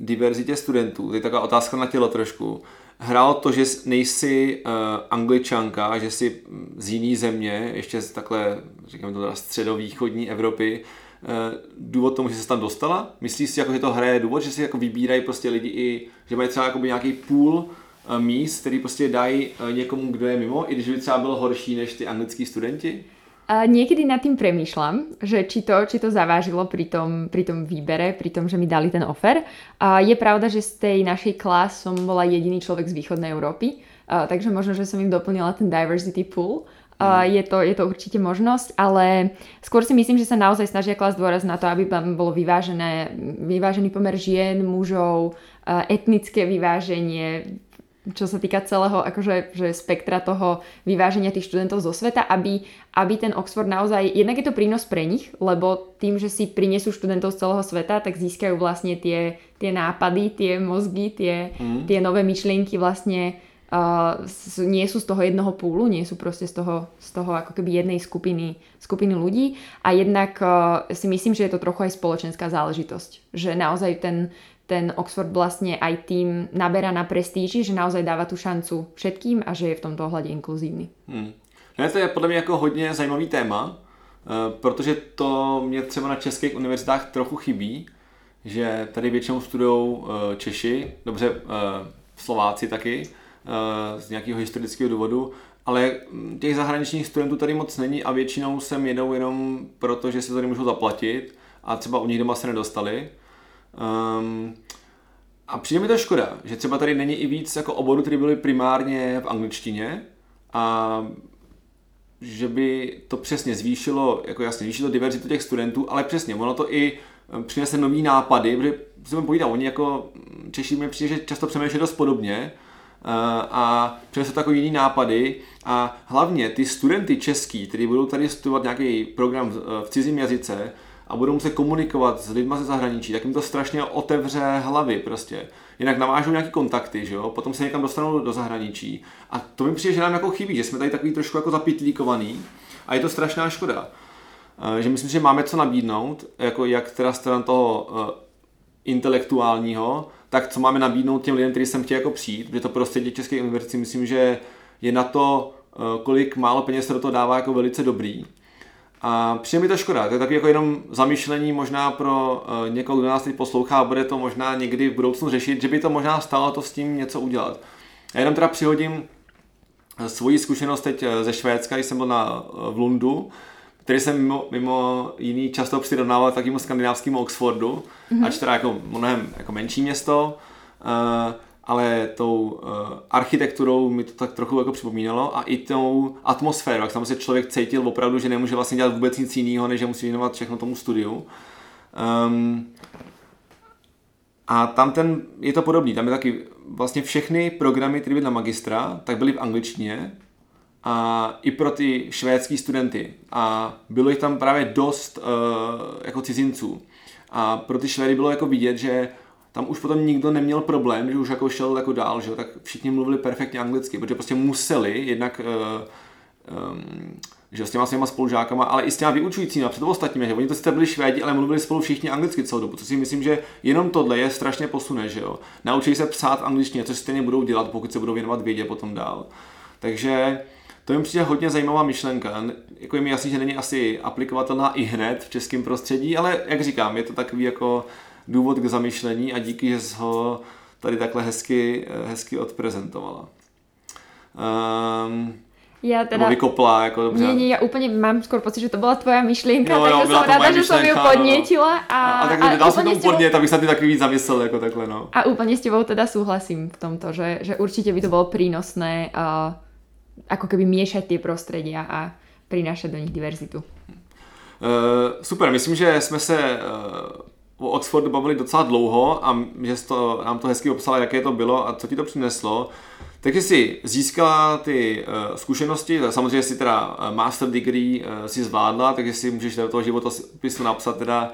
diverzitě studentů, to je taková otázka na tělo trošku. Hrálo to, že nejsi Angličanka, že jsi z jiné země, ještě z takhle, říkám to teda středovýchodní Evropy, důvod tomu, že jsi tam dostala? Myslíš si, jako, že to hraje důvod, že si jako vybírají prostě lidi i, že mají třeba nějaký půl míst, který prostě dají někomu, kdo je mimo, i když by třeba byl horší než ty anglický studenti? Niekedy nad tým premýšľam, že či to zavážilo pri tom výbere, pri tom, že mi dali ten offer. Je pravda, že z tej našej klás som bola jediný človek z východnej Európy, takže možno, že som im doplnila ten diversity pool. Je to určite možnosť, ale skôr si myslím, že sa naozaj snažia klásť dôraz na to, aby tam bolo vyvážený pomer žien, mužov, etnické vyváženie, čo sa týka celého akože, že spektra toho vyváženia tých študentov zo sveta, aby ten Oxford naozaj, jednak je to prínos pre nich, lebo tým, že si prinesú študentov z celého sveta, tak získajú vlastne tie nápady, tie mozgy, tie nové myšlienky vlastne nie sú z toho jednoho púlu, nie sú proste z toho ako keby jednej skupiny ľudí, a jednak si myslím, že je to trochu aj spoločenská záležitosť, že naozaj ten Oxford vlastne aj tým naberá na prestíži, že naozaj dáva tú šancu všetkým a že je v tomto ohľade inkluzívny. To je podľa mě jako hodně zajímavý téma, protože to mě třeba na českých univerzitách trochu chybí, že tady většinou studujou Češi, dobře Slováci taky, z nějakého historického důvodu, ale těch zahraničních studentů tady moc není a většinou sem jedou jenom proto, že se tady můžou zaplatit a třeba u nich doma se nedostali. A přijde mi to škoda, že třeba tady není i víc jako oborů, které byly primárně v angličtině, a že by to přesně zvýšilo, jako jasně, zvýšilo diverzitu těch studentů, ale přesně, ono to i přinese nový nápady, protože se mi povídá, oni jako Češi mi přijde, že často přemýšlí dost podobně a přinesou takové jiné nápady a hlavně ty studenty český, kteří budou tady studovat nějaký program v cizím jazyce a budou muset komunikovat s lidmi ze zahraničí, tak jim to strašně otevře hlavy prostě. Jinak navážou nějaké kontakty, že jo? Potom se někam dostanou do zahraničí a to mi přijde, že nám jako chybí, že jsme tady takový trošku jako zapitlíkovaný a je to strašná škoda. Že myslím, že máme co nabídnout, jako jak teda stran toho intelektuálního, tak co máme nabídnout těm lidem, kteří sem chtějí jako přijít, protože to prostředí české univerzity, myslím, že je na to, kolik málo peněz se do toho dává, jako velice dobrý. A přijde mi to škoda, to je takový jako jenom zamyšlení možná pro někoho, kdo nás teď poslouchá, bude to možná někdy v budoucnu řešit, že by to možná stálo to s tím něco udělat. Já jenom teda přihodím svoji zkušenost teď ze Švédska, když jsem byl v Lundu, který jsem mimo jiný často přirovnával takovému skandinávskému Oxfordu, ač teda jako mnohem jako menší město, ale tou architekturou mi to tak trochu jako připomínalo a i tou atmosférou, jak tam se člověk cítil opravdu, že nemůže vlastně dělat vůbec nic jiného, než že musí věnovat všechno tomu studiu. A tam je to podobný, tam je taky vlastně všechny programy, které byly na magistra, tak byly v angličtině, a i pro ty švédský studenty a bylo jich tam právě dost jako cizinců a pro ty Švédy bylo jako vidět, že tam už potom nikdo neměl problém, že už jako šel jako dál, že tak všichni mluvili perfektně anglicky, protože prostě museli jednak že s těma svýma spolužákama, ale i s těma vyučujícíma, před ostatními, že oni to sice byli Švédi, ale mluvili spolu všichni anglicky celou dobu, co si myslím, že jenom tohle je strašně posune, že jo. Naučí se psát angličtině, což stejně budou dělat, pokud se budou věnovat vědě potom dál. Takže to mi přijde hodně zajímavá myšlenka. Jako je mi jasný, že není asi aplikovatelná i hned v českém prostředí, ale jak říkám, je to takový jako důvod k zamyšlení a díky, že jsi ho tady takhle hezky odprezentovala. Já teda vykopla, jako dobře. Nie, ja úplne mám skôr pocit, že to bola tvoja myšlienka, takže som rada, že som ju podnietila. A tak dal som tomu podnieť, aby sa ty taký víc zamyslel, ako takhle, no. A úplne s tebou teda súhlasím v tomto, že určite by to bolo prínosné ako keby miešať tie prostredia a prinášať do nich diverzitu. Super, myslím, že sme sa o Oxfordu bavili docela dlouho a že to, nám to hezky opsala, jaké to bylo a co ti to přineslo. Takže si získala ty zkušenosti, samozřejmě si teda master degree si zvládla, takže si můžeš do toho životopisu napsat teda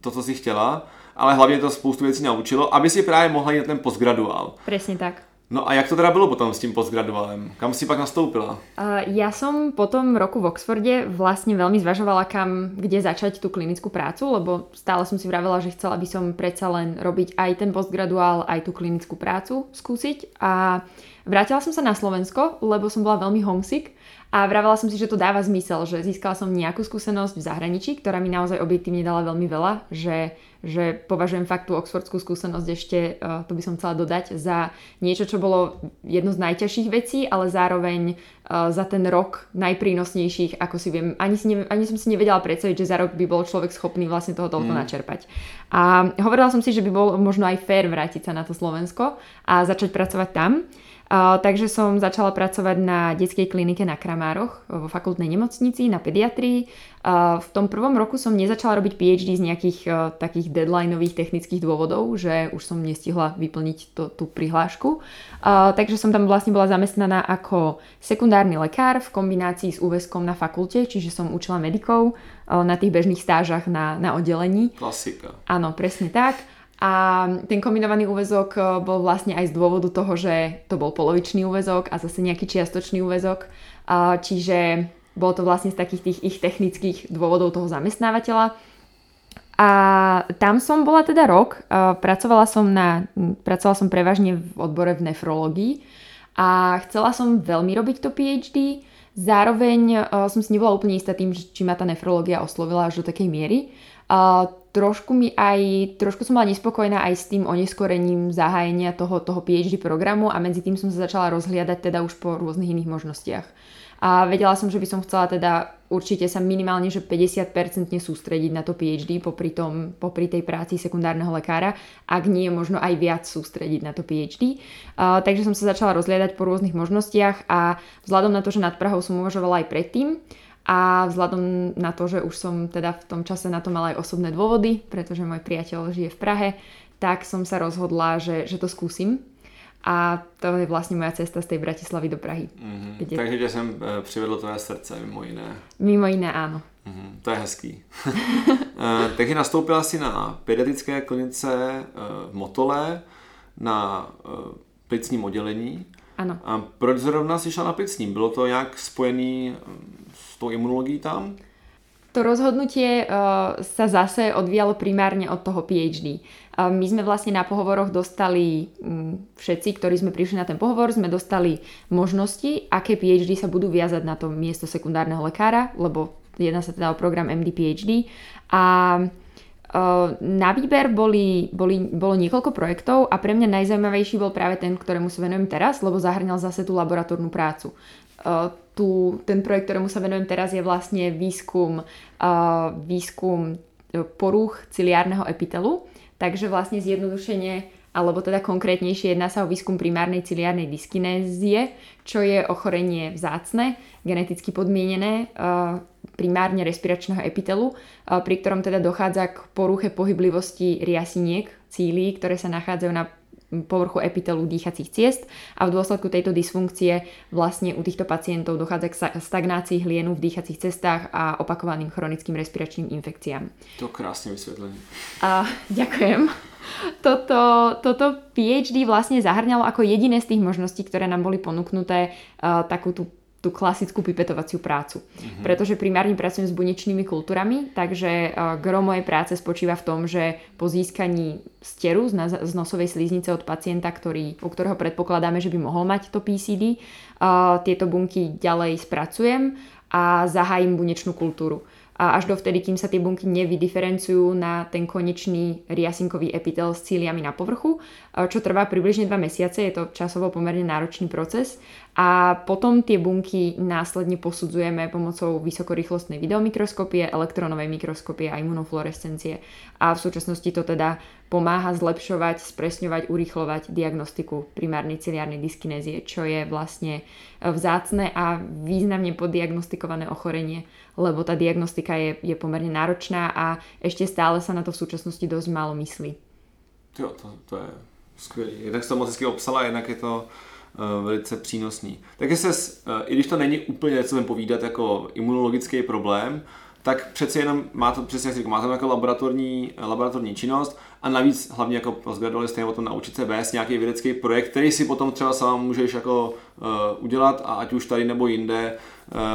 to, co si chtěla, ale hlavně to spoustu věcí naučilo, aby si právě mohla jít na ten postgraduál. Přesně tak. No a jak to teda bylo potom s tím postgraduálem? Kam si pak nastoupila? Ja som po tom roku v Oxforde vlastne veľmi zvažovala, kde začať tú klinickú prácu, lebo stále som si vravela, že chcela by som predsa len robiť aj ten postgraduál, aj tú klinickú prácu skúsiť. A vrátila som sa na Slovensko, lebo som bola veľmi homesick a vravela som si, že to dáva zmysel, že získala som nejakú skúsenosť v zahraničí, ktorá mi naozaj objektívne dala veľmi veľa, že považujem fakt tú oxfordskú skúsenosť ešte, to by som chcela dodať, za niečo, čo bolo jedno z najťažších vecí, ale zároveň za ten rok najprínosnejších, ako si viem, ani som si nevedela predstaviť, že za rok by bol človek schopný vlastne toho toľko načerpať. A hovorila som si, že by bol možno aj fér vrátiť sa na to Slovensko a začať pracovať tam. Takže som začala pracovať na detskej klinike na Kramároch vo fakultnej nemocnici, na pediatrii. V tom prvom roku som nezačala robiť PhD z nejakých takých deadlineových technických dôvodov, že už som nestihla vyplniť tú prihlášku. Takže som tam vlastne bola zamestnaná ako sekundárny lekár v kombinácii s úväzkom na fakulte, čiže som učila medikov na tých bežných stážach na oddelení. Klasika. Áno, presne tak. A ten kombinovaný úväzok bol vlastne aj z dôvodu toho, že to bol polovičný úväzok a zase nejaký čiastočný úväzok. Čiže bolo to vlastne z takých tých ich technických dôvodov toho zamestnávateľa. A tam som bola teda rok. Pracovala som prevažne v odbore v nefrológii a chcela som veľmi robiť to PhD. Zároveň som si nebola úplne istá tým, či ma tá nefrológia oslovila až do takej miery. Trošku som bola nespokojná aj s tým oneskorením zahájenia toho PhD programu a medzi tým som sa začala rozhliadať teda už po rôznych iných možnostiach. A vedela som, že by som chcela teda určite sa minimálne, že 50% sústrediť na to PhD popri tej práci sekundárneho lekára, ak nie je možno aj viac sústrediť na to PhD. Takže som sa začala rozhliadať po rôznych možnostiach a vzhľadom na to, že nad Prahou som uvažovala aj predtým, a vzhľadom na to, že už som teda v tom čase na to mala aj osobné dôvody, pretože môj priateľ žije v Prahe, tak som sa rozhodla, že to skúsim. A to je vlastně moja cesta z té Bratislavy do Prahy. Mm-hmm. Takže tě jsem přivedl tvé srdce, mimo jiné. Mimo jiné, ano. Mm-hmm. To je hezký. Takže nastoupila si na pediatrické klinice v Motole na plicním oddělení. Ano. A proč zrovna jsi šla na plicním? Bylo to nějak spojený s tou imunologií tam? To rozhodnutie sa zase odvíjalo primárne od toho PhD. My sme vlastne na pohovoroch dostali, všetci, ktorí sme prišli na ten pohovor, sme dostali možnosti, aké PhD sa budú viazať na to miesto sekundárneho lekára, lebo jedná sa teda o program MD-PhD. A na výber bolo niekoľko projektov a pre mňa najzaujímavejší bol práve ten, ktorému sa venujem teraz, lebo zahrňal zase tú laboratórnu prácu. Ten projekt, ktorému sa venujem teraz, je vlastne výskum porúch ciliárneho epitelu. Takže vlastne zjednodušene, alebo teda konkrétnejšie, jedná sa o výskum primárnej ciliárnej diskinézie, čo je ochorenie vzácne, geneticky podmienené, primárne respiračného epitelu, pri ktorom teda dochádza k poruche pohyblivosti riasiniek, cílí, ktoré sa nachádzajú na povrchu epitelu dýchacích ciest a v dôsledku tejto dysfunkcie vlastne u týchto pacientov dochádza k stagnácii hlienu v dýchacích cestách a opakovaným chronickým respiračným infekciám. To krásne vysvetlenie. Ďakujem. Toto PhD vlastne zahrňalo ako jediné z tých možností, ktoré nám boli ponúknuté, takú tú klasickú pipetovaciu prácu. Mm-hmm. Pretože primárne pracujem s buněčnými kulturami, takže gro mojej práce spočíva v tom, že po získaní steru z nosovej sliznice od pacienta, u ktorého predpokladáme, že by mohol mať to PCD, tieto bunky ďalej spracujem a zahájim bunečnú kultúru. A až dovtedy, kým sa tie bunky nevydiferencujú na ten konečný riasinkový epitel s cíliami na povrchu, čo trvá približne 2 mesiace, je to časovo pomerne náročný proces. A potom tie bunky následne posudzujeme pomocou vysokorýchlostnej videomikroskopie, elektronovej mikroskopie a imunofluorescencie. A v súčasnosti to teda pomáha zlepšovať, spresňovať, urýchlovať diagnostiku primárnej ciliárnej dyskinézie, čo je vlastne vzácne a významne poddiagnostikované ochorenie, lebo tá diagnostika je pomerne náročná a ešte stále sa na to v súčasnosti dosť málo myslí. Jo, to je skvělý. Jednak jsem to moc hezky obsala, jinak je to velice přínosný. Takže i když to není úplně, co budeme povídat, jako imunologický problém, tak přece jenom má to přesně jak říkám, má tam jako laboratorní činnost a navíc hlavně jako postgradualista nebo to naučit se vést nějaký vědecký projekt, který si potom třeba sám můžeš jako udělat a ať už tady nebo jinde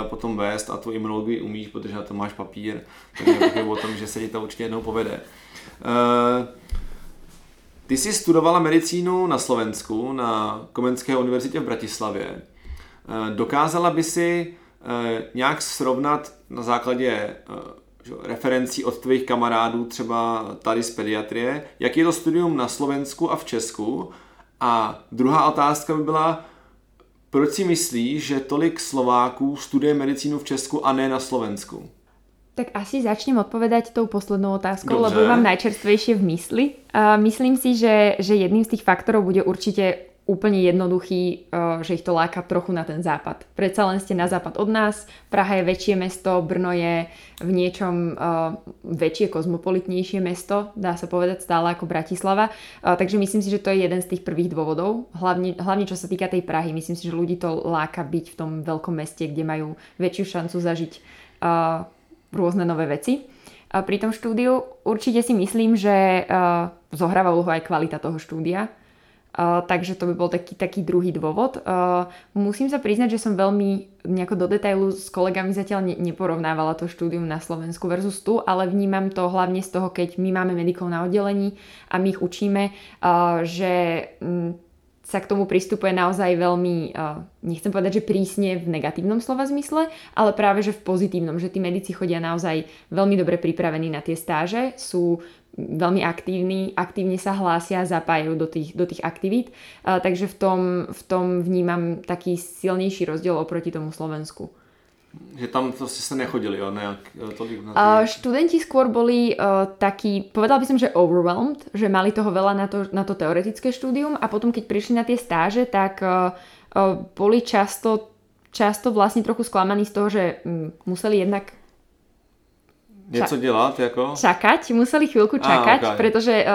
potom vést a tu imunologii umíš, protože na to máš papír, takže o tom, že se ti to určitě jednou povede. Ty jsi studovala medicínu na Slovensku, na Komenského univerzitě v Bratislavě. Dokázala by si nějak srovnat na základě referencí od tvých kamarádů třeba tady z pediatrie, jak je to studium na Slovensku a v Česku? A druhá otázka by byla, proč si myslíš, že tolik Slováků studuje medicínu v Česku a ne na Slovensku? Tak asi začnem odpovedať tou poslednou otázkou, Dobře. Lebo mám najčerstvejšie v mysli. Myslím si, že jedným z tých faktorov bude určite úplne jednoduchý, že ich to láka trochu na ten západ. Predsa len ste na západ od nás, Praha je väčšie mesto, Brno je v niečom väčšie, kozmopolitnejšie mesto, dá sa povedať stále ako Bratislava. Takže myslím si, že to je jeden z tých prvých dôvodov, hlavne čo sa týka tej Prahy. Myslím si, že ľudí to láka byť v tom veľkom meste, kde majú väčšiu šancu zažiť rôzne nové veci. A pri tom štúdiu určite si myslím, že zohráva úlohu aj kvalita toho štúdia. Takže to by bol taký druhý dôvod. Musím sa priznať, že som veľmi nejako do detailu s kolegami zatiaľ neporovnávala to štúdium na Slovensku versus tu, ale vnímam to hlavne z toho, keď my máme medikov na oddelení a my ich učíme, že sa k tomu pristupuje naozaj veľmi, nechcem povedať, že prísne v negatívnom slova zmysle, ale práve že v pozitívnom, že tí medici chodia naozaj veľmi dobre pripravení na tie stáže, sú veľmi aktívni, aktívne sa hlásia, zapájajú do tých aktivít, takže v tom vnímam taký silnejší rozdiel oproti tomu Slovensku. Že tam prostě se nechodili, jo? Nejak, tolik na študenti skôr boli takí, povedala by som, že overwhelmed, že mali toho veľa na to teoretické štúdium a potom, keď prišli na tie stáže, tak boli často vlastne trochu sklamaní z toho, že museli jednak něco dělat, jako? Čakať, museli chvíľku čakať, okay. Pretože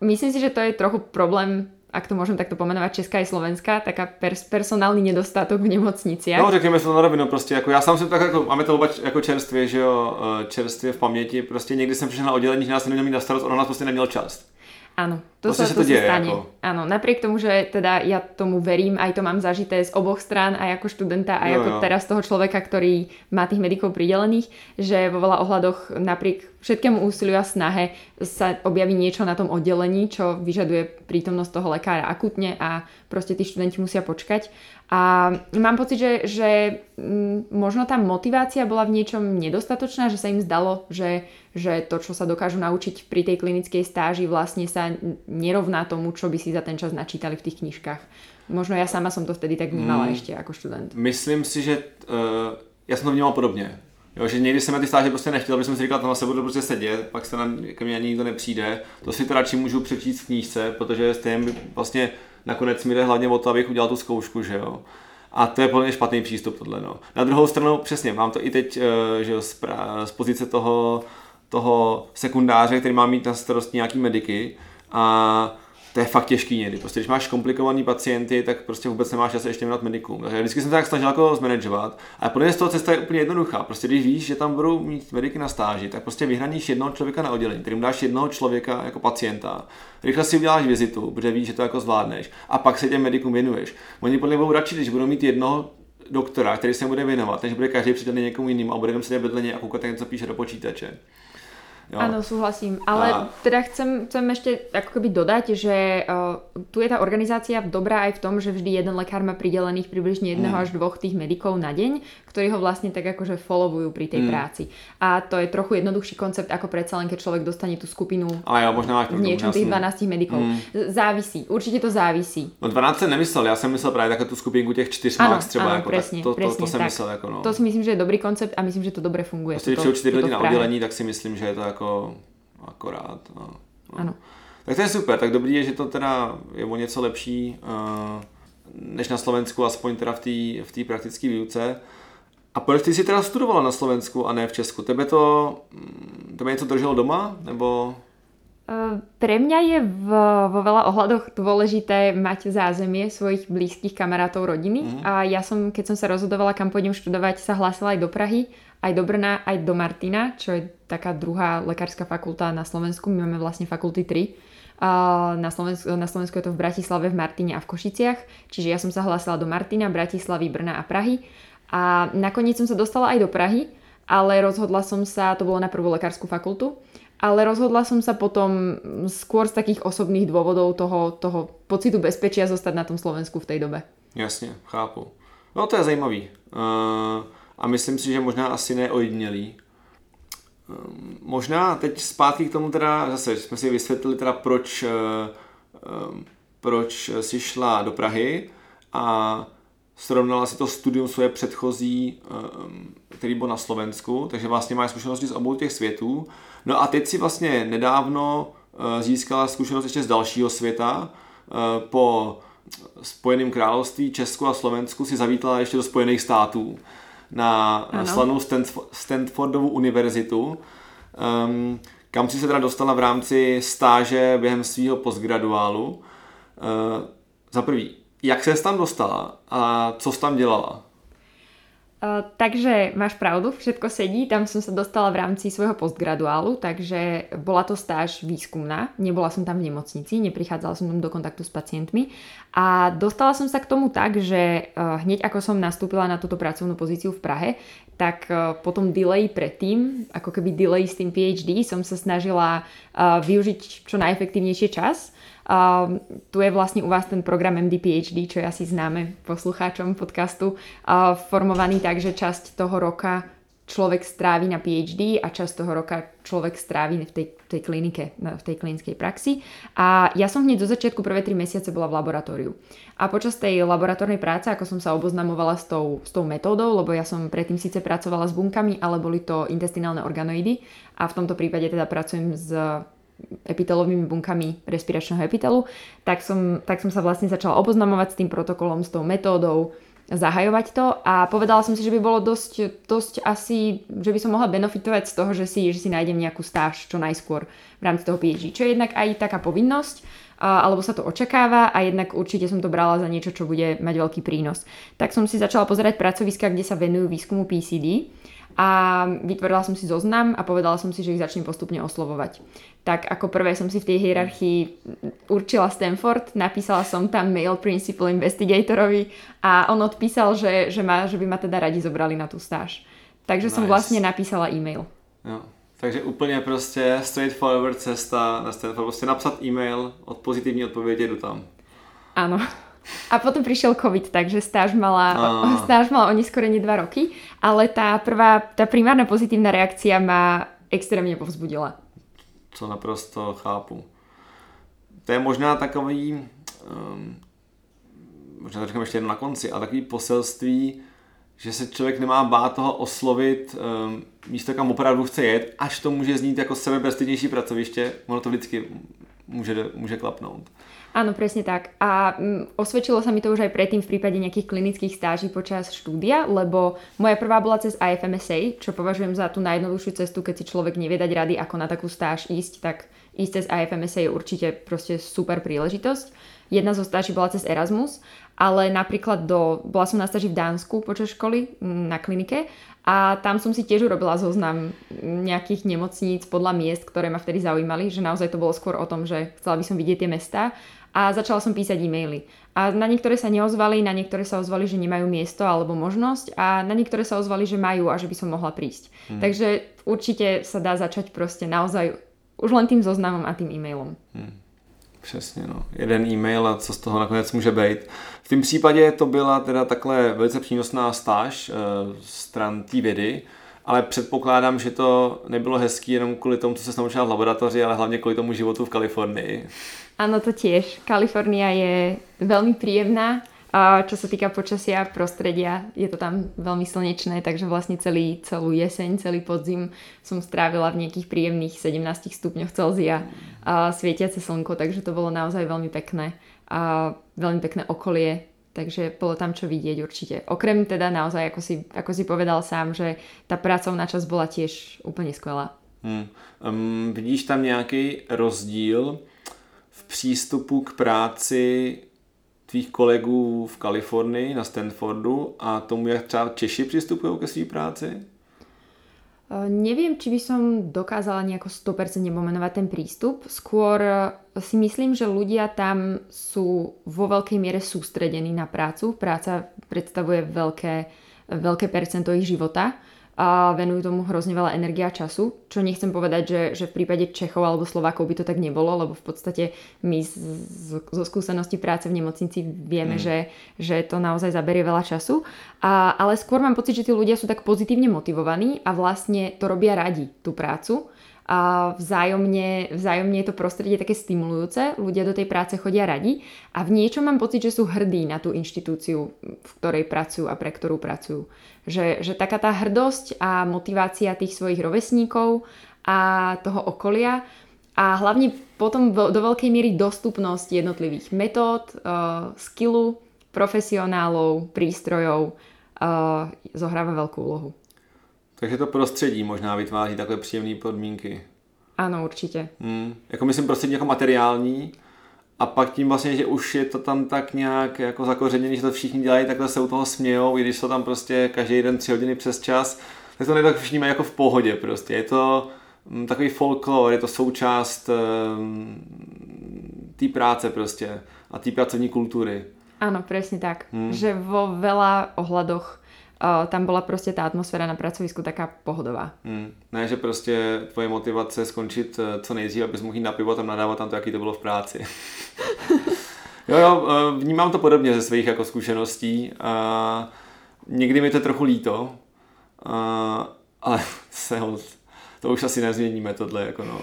myslím si, že to je trochu problém ak to môžem takto pomenovať, Česká i Slovenská, taká personálny nedostatok v nemocniciach. No, řekněme se to na rovinu, prostě jako já sám jsem tak jako, máme to oba jako čerstvě, že jo, čerstvě v paměti, prostě někdy jsem přišel na oddělení, že nás neměl mít na starost, ono nás prostě neměl čas. Áno, to sa to stane. Ako... Áno, napriek tomu, že teda ja tomu verím, aj to mám zažité z oboch strán, aj ako študenta, aj ako teraz toho človeka, ktorý má tých medikov pridelených, že vo veľa ohľadoch napriek všetkému úsiliu a snahe sa objaví niečo na tom oddelení, čo vyžaduje prítomnosť toho lekára akutne a proste tí študenti musia počkať. A mám pocit, že možno tá motivácia bola v niečom nedostatočná, že sa im zdalo, že to, čo sa dokážu naučiť pri tej klinickej stáži, vlastne sa nerovná tomu, čo by si za ten čas načítali v tých knižkách. Možno ja sama som to vtedy tak vnímala ešte ako študent. Myslím si, že ja som to vnímal podobne. Jo, že někdy jsem na ty stáže prostě nechtěl, protože jsem si říkal, tam se budu prostě sedět, pak se ke mně ani nikdo nepřijde. To si to radši můžu přečíst v knížce, protože stejně vlastně nakonec mi jde hlavně o to, abych udělal tu zkoušku, že jo. A to je podle mě špatný přístup tohle, no. Na druhou stranu, přesně, mám to i teď, že jo, z pozice toho sekundáře, který má mít na starost nějaký mediky, a to je fakt těžký někdy. Prostě když máš komplikovaný pacienty, tak prostě vůbec nemáš čas ještě věnovat medikům. Takže vždycky jsem se tak snažil jako zmanagovat. A podle mě z toho cesta je úplně jednoduchá. Prostě když víš, že tam budou mít mediky na stáži, tak prostě vyhraníš jednoho člověka na oddělení, kterým dáš jednoho člověka jako pacienta. Rychle si uděláš vizitu, protože víš, že to jako zvládneš. A pak se těm medikům věnuješ. Oni podle mě budou radši, když budou mít jednoho doktora, který se bude věnovat, než bude každý přidaný někomu jinému a bude jenom sedět vedle něj a koukat, co píše do počítače. Jo. Áno, súhlasím, ale teda chcem ešte ako keby dodať, že tu je tá organizácia dobrá aj v tom, že vždy jeden lekár má pridelených približne jedného až dvoch tých medikov na deň, ktorí ho vlastne tak akože followujú pri tej práci. A to je trochu jednoduchší koncept ako predsa len, keď človek dostane tú skupinu niečo tých 12 medikov. Závisí, určite to závisí. No 12 nemyslel, ja som myslel práve takú tú skupinku tých 4 max třeba. Áno, presne, to som myslel. Ako, no. To si myslím, že je dobrý koncept a myslím, že to dobre funguje. Keď sú 4 ľudí na oddelení, tak si myslím, že je to jako akorát. No. Ano. Tak to je super, tak dobrý je, že to teda je o něco lepší než na Slovensku, aspoň teda v té praktické výuce. A proč ty jsi teda studovala na Slovensku a ne v Česku? Tebe něco drželo doma? Nebo... Pre mňa je vo veľa ohľadoch dôležité mať zázemie svojich blízkych kamarátov, rodiny. A ja som, keď som sa rozhodovala, kam pôjdem študovať, sa hlásila aj do Prahy, aj do Brna, aj do Martina, čo je taká druhá lekárska fakulta na Slovensku. My máme vlastne fakulty 3. Na Slovensku je to v Bratislave, v Martine a v Košiciach. Čiže ja som sa hlásila do Martina, Bratislavy, Brna a Prahy. A nakoniec som sa dostala aj do Prahy, ale rozhodla som sa, to bolo na prvú lekárskú fakultu, ale rozhodla som sa potom skôr z takých osobných dôvodov toho pocitu bezpečia zostať na tom Slovensku v tej dobe. Jasne, chápu. No to je zajímavý. A myslím si, že možná asi neojedinělý. Možná teď zpátky k tomu teda, zase jsme si vysvětlili teda proč si šla do Prahy a srovnala si to studium svoje předchozí, který byl na Slovensku, takže vlastně máš zkušenosti z obou těch světů. No a teď si vlastně nedávno získala zkušenost ještě z dalšího světa. Po Spojeném království, Česku a Slovensku si zavítala ještě do Spojených států na slavnou Stanfordovu univerzitu, kam si se teda dostala v rámci stáže během svého postgraduálu. Za prvý, jak ses tam dostala a co jsi tam dělala? Takže máš pravdu, všetko sedí, tam som sa dostala v rámci svojho postgraduálu, takže bola to stáž výskumná, nebola som tam v nemocnici, neprichádzala som tam do kontaktu s pacientmi a dostala som sa k tomu tak, že hneď ako som nastúpila na túto pracovnú pozíciu v Prahe, tak po tom delay predtým, ako keby delay s tým PhD, som sa snažila využiť čo najefektívnejšie čas. Tu je vlastne u vás ten program MD-PhD, čo je asi známe poslucháčom podcastu, formovaný tak, že časť toho roka človek stráví na PhD a časť toho roka človek stráví v tej klinike, v tej klinickej praxi. A ja som hneď do začiatku prvé 3 mesiace bola v laboratóriu. A počas tej laboratórnej práce, ako som sa oboznamovala s tou metódou, lebo ja som predtým síce pracovala s bunkami, ale boli to intestinálne organoidy a v tomto prípade teda pracujem s epitelovými bunkami respiračného epitelu, tak som sa vlastne začala oboznamovať s tým protokolom, s tou metódou, zahajovať to a povedala som si, že by bolo dosť asi, že by som mohla benefitovať z toho, že si nájdem nejakú stáž čo najskôr v rámci toho PhD, čo je jednak aj taká povinnosť, alebo sa to očakáva a jednak určite som to brala za niečo, čo bude mať veľký prínos. Tak som si začala pozerať pracoviská, kde sa venujú výskumu PCD a vytvorila som si zoznam a povedala som si, že ich začnem postupne oslovovať. Tak ako prvé som si v tej hierarchii určila Stanford, napísala som tam mail principal investigatorovi a on odpísal, že by ma teda radi zobrali na tú stáž. Takže nice. Som vlastne napísala e-mail. Jo. Takže úplně prostě straightforward cesta na Stanford, prostě napsat e-mail, od pozitivní odpovědi jdu tam. Ano. A potom prišiel COVID, takže stáž mala oneskorene 2 roky, ale tá primárna pozitívna reakcia ma extrémně povzbudila. Co naprosto chápu. To je možná takový, možná to řekneme ještě jedno na konci, a takový poselství, že se člověk nemá bát toho oslovit místo, kam opravdu chce jet, až to může znít jako sebeprestižnější pracoviště, ono to vždycky může klapnout. Áno, presne tak. A osvedčilo sa mi to už aj predtým v prípade nejakých klinických stáží počas štúdia, lebo moja prvá bola cez IFMSA, čo považujem za tú najjednoduchšiu cestu, keď si človek nevie dať rady, ako na takú stáž ísť, tak ísť cez IFMSA je určite proste super príležitosť. Jedna zo stáží bola cez Erasmus, ale napríklad bola som na stáži v Dánsku počas školy na klinike a tam som si tiež urobila zoznam nejakých nemocníc podľa miest, ktoré ma vtedy zaujímali, že naozaj to bolo skôr o tom, že chcela by som vidieť tie mestá. A začala som písať e-maily. A na niektoré sa neozvali, na niektoré sa ozvali, že nemajú miesto alebo možnosť a na niektoré sa ozvali, že majú a že by som mohla prísť. Takže určite sa dá začať proste naozaj už len tým zoznamom a tým e-mailom. Přesně, no. Jeden e-mail a co z toho nakonec může být. V tom případě to byla teda takhle velice přínosná stáž stran té vědy, ale předpokládám, že to nebylo hezký jenom kvůli tomu, co se naučila v laboratoři, ale hlavně kvůli tomu životu v Kalifornii. Áno, to tiež. Kalifornia je veľmi príjemná, čo sa týka počasia, prostredia, je to tam veľmi slnečné, takže vlastne celú jeseň, celý podzim som strávila v nejakých príjemných 17 stupňoch Celzia, svietiace slnko, takže to bolo naozaj veľmi pekné a veľmi pekné okolie, takže bolo tam čo vidieť určite. Okrem teda naozaj, ako si povedal sám, že tá pracovná časť bola tiež úplne skvelá. Vidíš tam nejaký rozdíl v přístupu k práci tvých kolegů v Kalifornii na Stanfordu a tomu, jak třeba Češi přistupují ke své práci? Neviem, či by som dokázala nejako 100% pomenovať ten prístup. Skôr si myslím, že ľudia tam sú vo veľkej miere sústredení na prácu. Práca predstavuje veľké percento ich života. A venujú tomu hrozne veľa energie a času, čo nechcem povedať, že v prípade Čechov alebo Slovákov by to tak nebolo, lebo v podstate my zo skúsenosti práce v nemocnici vieme, že to naozaj zaberie veľa času, ale skôr mám pocit, že tí ľudia sú tak pozitívne motivovaní a vlastne to robia radi, tú prácu. A vzájomne je to prostredie také stimulujúce, ľudia do tej práce chodia radi a v niečom mám pocit, že sú hrdí na tú inštitúciu, v ktorej pracujú a pre ktorú pracujú, že taká tá hrdosť a motivácia tých svojich rovesníkov a toho okolia a hlavne potom do veľkej miery dostupnosť jednotlivých metód, skillu, profesionálov, prístrojov zohráva veľkú úlohu. Takže to prostředí možná vytváří takové příjemné podmínky. Ano, určitě. Jako myslím prostředí jako materiální a pak tím vlastně, že už je to tam tak nějak jako zakořeněné, že to všichni dělají, takhle se u toho smějou, i když to tam prostě každý den 3 hodiny přes čas, tak to nejde tak všichni mají jako v pohodě prostě. Je to takový folklor, je to součást té práce prostě a té pracovní kultury. Ano, přesně tak. Že vo veľa ohľadoch tam byla prostě ta atmosféra na pracovisku taká pohodová. Ne, že prostě tvoje motivace skončit co nejdřív, abys mohl jít na pivo, tam nadávat tam to, jaký to bylo v práci. jo, vnímám to podobně ze svých jako zkušeností. Někdy mi to trochu líto, ale to už asi nezměníme tohle. Jako no.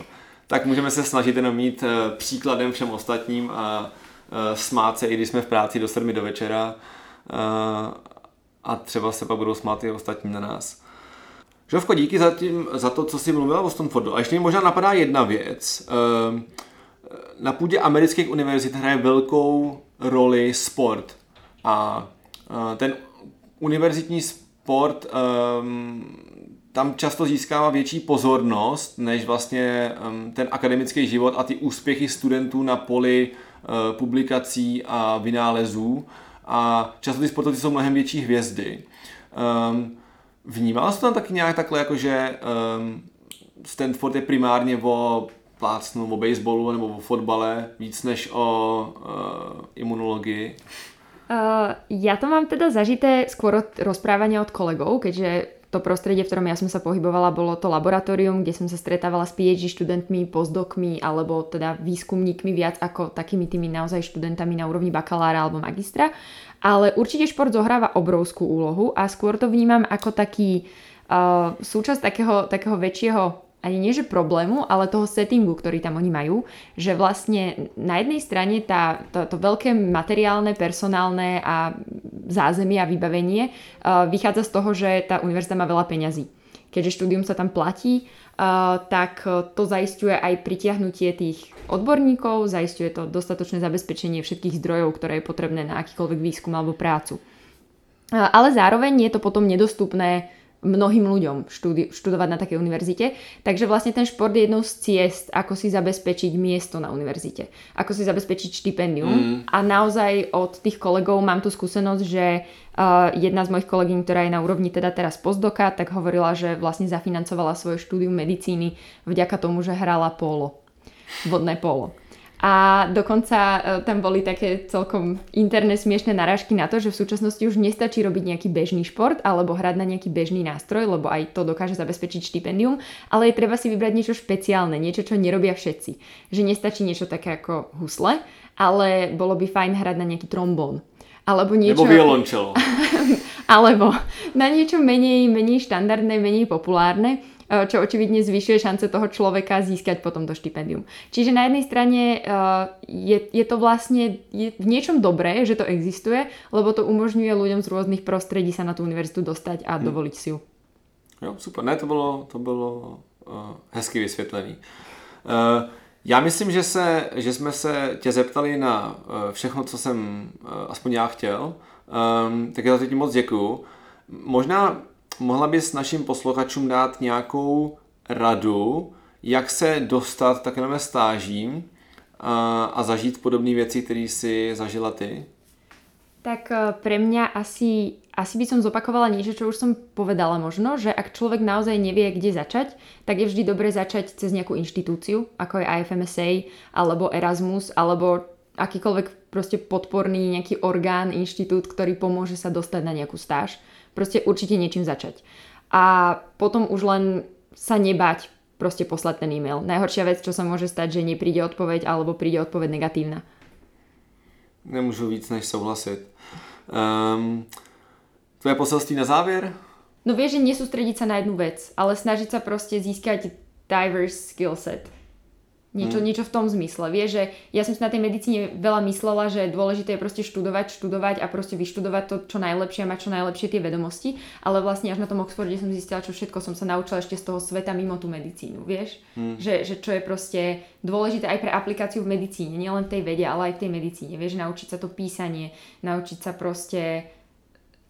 Tak můžeme se snažit jenom mít příkladem všem ostatním a smát se, i když jsme v práci do 7 do večera. A třeba se pak budou smát i ostatní na nás. Žofko, díky za to, co jsi mluvila o Stanfordu. A ještě mi možná napadá jedna věc. Na půdě amerických univerzit hraje velkou roli sport. A ten univerzitní sport tam často získává větší pozornost než vlastně ten akademický život a ty úspěchy studentů na poli publikací a vynálezů. A často ty sportovci jsou mnohem větší hvězdy. Vnímal jsi to tam taky nějak takhle, jakože Stanford je primárně o baseballu nebo o fotbale víc než o imunologii? Ja to mám teda zažité skôr od rozprávania od kolegov, keďže to prostredie, v ktorom ja som sa pohybovala, bolo to laboratórium, kde som sa stretávala s PhD študentmi, postdokmi alebo teda výskumníkmi viac ako takými tými naozaj študentami na úrovni bakalára alebo magistra. Ale určite šport zohráva obrovskú úlohu a skôr to vnímam ako taký súčasť takého väčšieho ani nie že problému, ale toho settingu, ktorý tam oni majú, že vlastne na jednej strane to veľké materiálne, personálne a zázemie a vybavenie vychádza z toho, že tá univerzita má veľa peňazí. Keďže štúdium sa tam platí, tak to zaisťuje aj pritiahnutie tých odborníkov, zaisťuje to dostatočné zabezpečenie všetkých zdrojov, ktoré je potrebné na akýkoľvek výskum alebo prácu. Ale zároveň je to potom nedostupné mnohým ľuďom študovať na takej univerzite. Takže vlastne ten šport je jednou z ciest, ako si zabezpečiť miesto na univerzite. Ako si zabezpečiť štipendium. A naozaj od tých kolegov mám tú skúsenosť, že jedna z mojich kolegyň, ktorá je na úrovni teda teraz postdoka, tak hovorila, že vlastne zafinancovala svoje štúdium medicíny vďaka tomu, že hrala polo. Vodné polo. A dokonca tam boli také celkom interné smiešné narážky na to, že v súčasnosti už nestačí robiť nejaký bežný šport alebo hrať na nejaký bežný nástroj, lebo aj to dokáže zabezpečiť štipendium, ale je treba si vybrať niečo špeciálne, niečo, čo nerobia všetci. Že nestačí niečo také ako husle, ale bolo by fajn hrať na nejaký trombón. Alebo niečo... Nebo violončelo. Alebo na niečo menej štandardné, menej populárne, čo očividne zvyšuje šance toho človeka získať potom to štipendium. Čiže na jednej strane je to vlastne v niečom dobré, že to existuje, lebo to umožňuje ľuďom z rôznych prostredí sa na tú univerzitu dostať a dovoliť si ju. Jo, super. Ne, to bylo hezky vysvětlený. Já myslím, že jsme se tě zeptali na všechno, co jsem aspoň já chtěl. Tak já za to ti moc děkuju. Možná mohla bys našim posluchačům dát nějakou radu, jak se dostat takovým stážím a zažít podobné věci, které si zažila ty? Tak pre mňa asi by som zopakovala niečo, čo už som povedala možno, že ak človek naozaj nevie, kde začať, tak je vždy dobre začať cez nejakú inštitúciu, ako je IFMSA, alebo Erasmus, alebo akýkoľvek proste podporný nejaký orgán, inštitút, ktorý pomôže sa dostať na nejakú stáž. Proste určite niečím začať. A potom už len sa nebať proste poslať ten e-mail. Najhoršia vec, čo sa môže stať, že nepríde odpoveď, alebo príde odpoveď negatívna. Nemůžu víc než souhlasit. Tvoje poselství na závěr? No vieš, že nesústrediť sa na jednu vec, ale snažiť sa proste získať diverse skill set. Niečo v tom zmysle. Vieš, že ja som si na tej medicíne veľa myslela, že dôležité je proste študovať a proste vyštudovať to, čo najlepšie a mať čo najlepšie tie vedomosti, ale vlastne až na tom Oxforde som zistila, čo všetko som sa naučila ešte z toho sveta mimo tú medicínu, vieš? Že čo je proste dôležité aj pre aplikáciu v medicíne, nielen v tej vede, ale aj v tej medicíne, vieš, naučiť sa to písanie, naučiť sa proste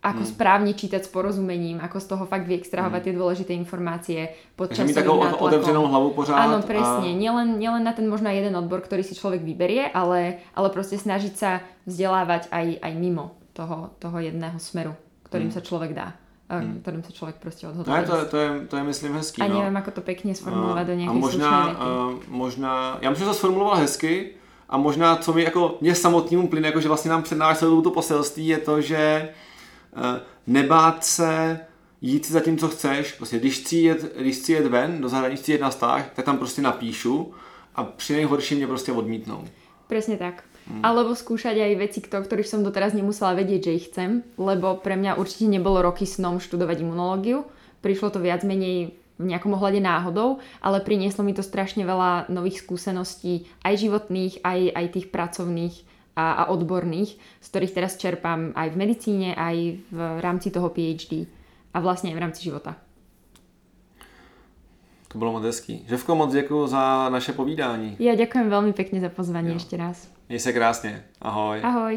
ako správne čítať s porozumením, ako z toho fakt vyextrahovať tie dôležité informácie pod časovým nátlakom. Takže mi takú otevřenou hlavu pořád. Áno, presne. Nielen na ten možno jeden odbor, ktorý si človek vyberie, ale proste snažiť sa vzdelávať aj mimo toho jedného smeru, ktorým sa človek dá. Ktorým sa človek proste odhodlá. No, to je myslím hezky. A neviem, ako to pekne sformulovať do nejakej slučnej vety. Možná, ja myslím, že to sformuloval hezky a možná, co mi jako mne samotnému plyne, jako že vlastne nám přednáš celou to poselství, je to, že nebát se jít si za tím, co chceš. Prostě, když chci jet ven do zahraničí, chci jet na stáž, tak tam prostě napíšu a při nejhorším mě prostě odmítnou. Presne tak. Alebo skúšať aj veci, ktorých som doteraz nemusela vedieť, že ich chcem, lebo pre mňa určite nebolo roky snom študovať imunológiu. Prišlo to viac menej v nejakom ohľade náhodou, ale prinieslo mi to strašne veľa nových skúseností, aj životných, aj tých pracovných a odborných, z ktorých teraz čerpám aj v medicíne, aj v rámci toho PhD a vlastne aj v rámci života. To bolo moc hezký. Žofko, moc děkuju za naše povídání. Ja ďakujem veľmi pekne za pozvanie ešte raz. Měj se krásne. Ahoj. Ahoj.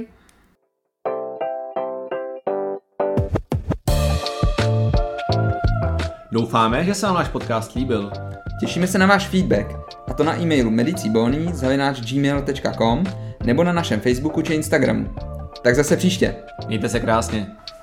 Doufáme, že se vám náš podcast líbil. Těšíme se na váš feedback, a to na e-mailu medicibony@gmail.com nebo na našem Facebooku či Instagramu. Tak zase příště. Mějte se krásně.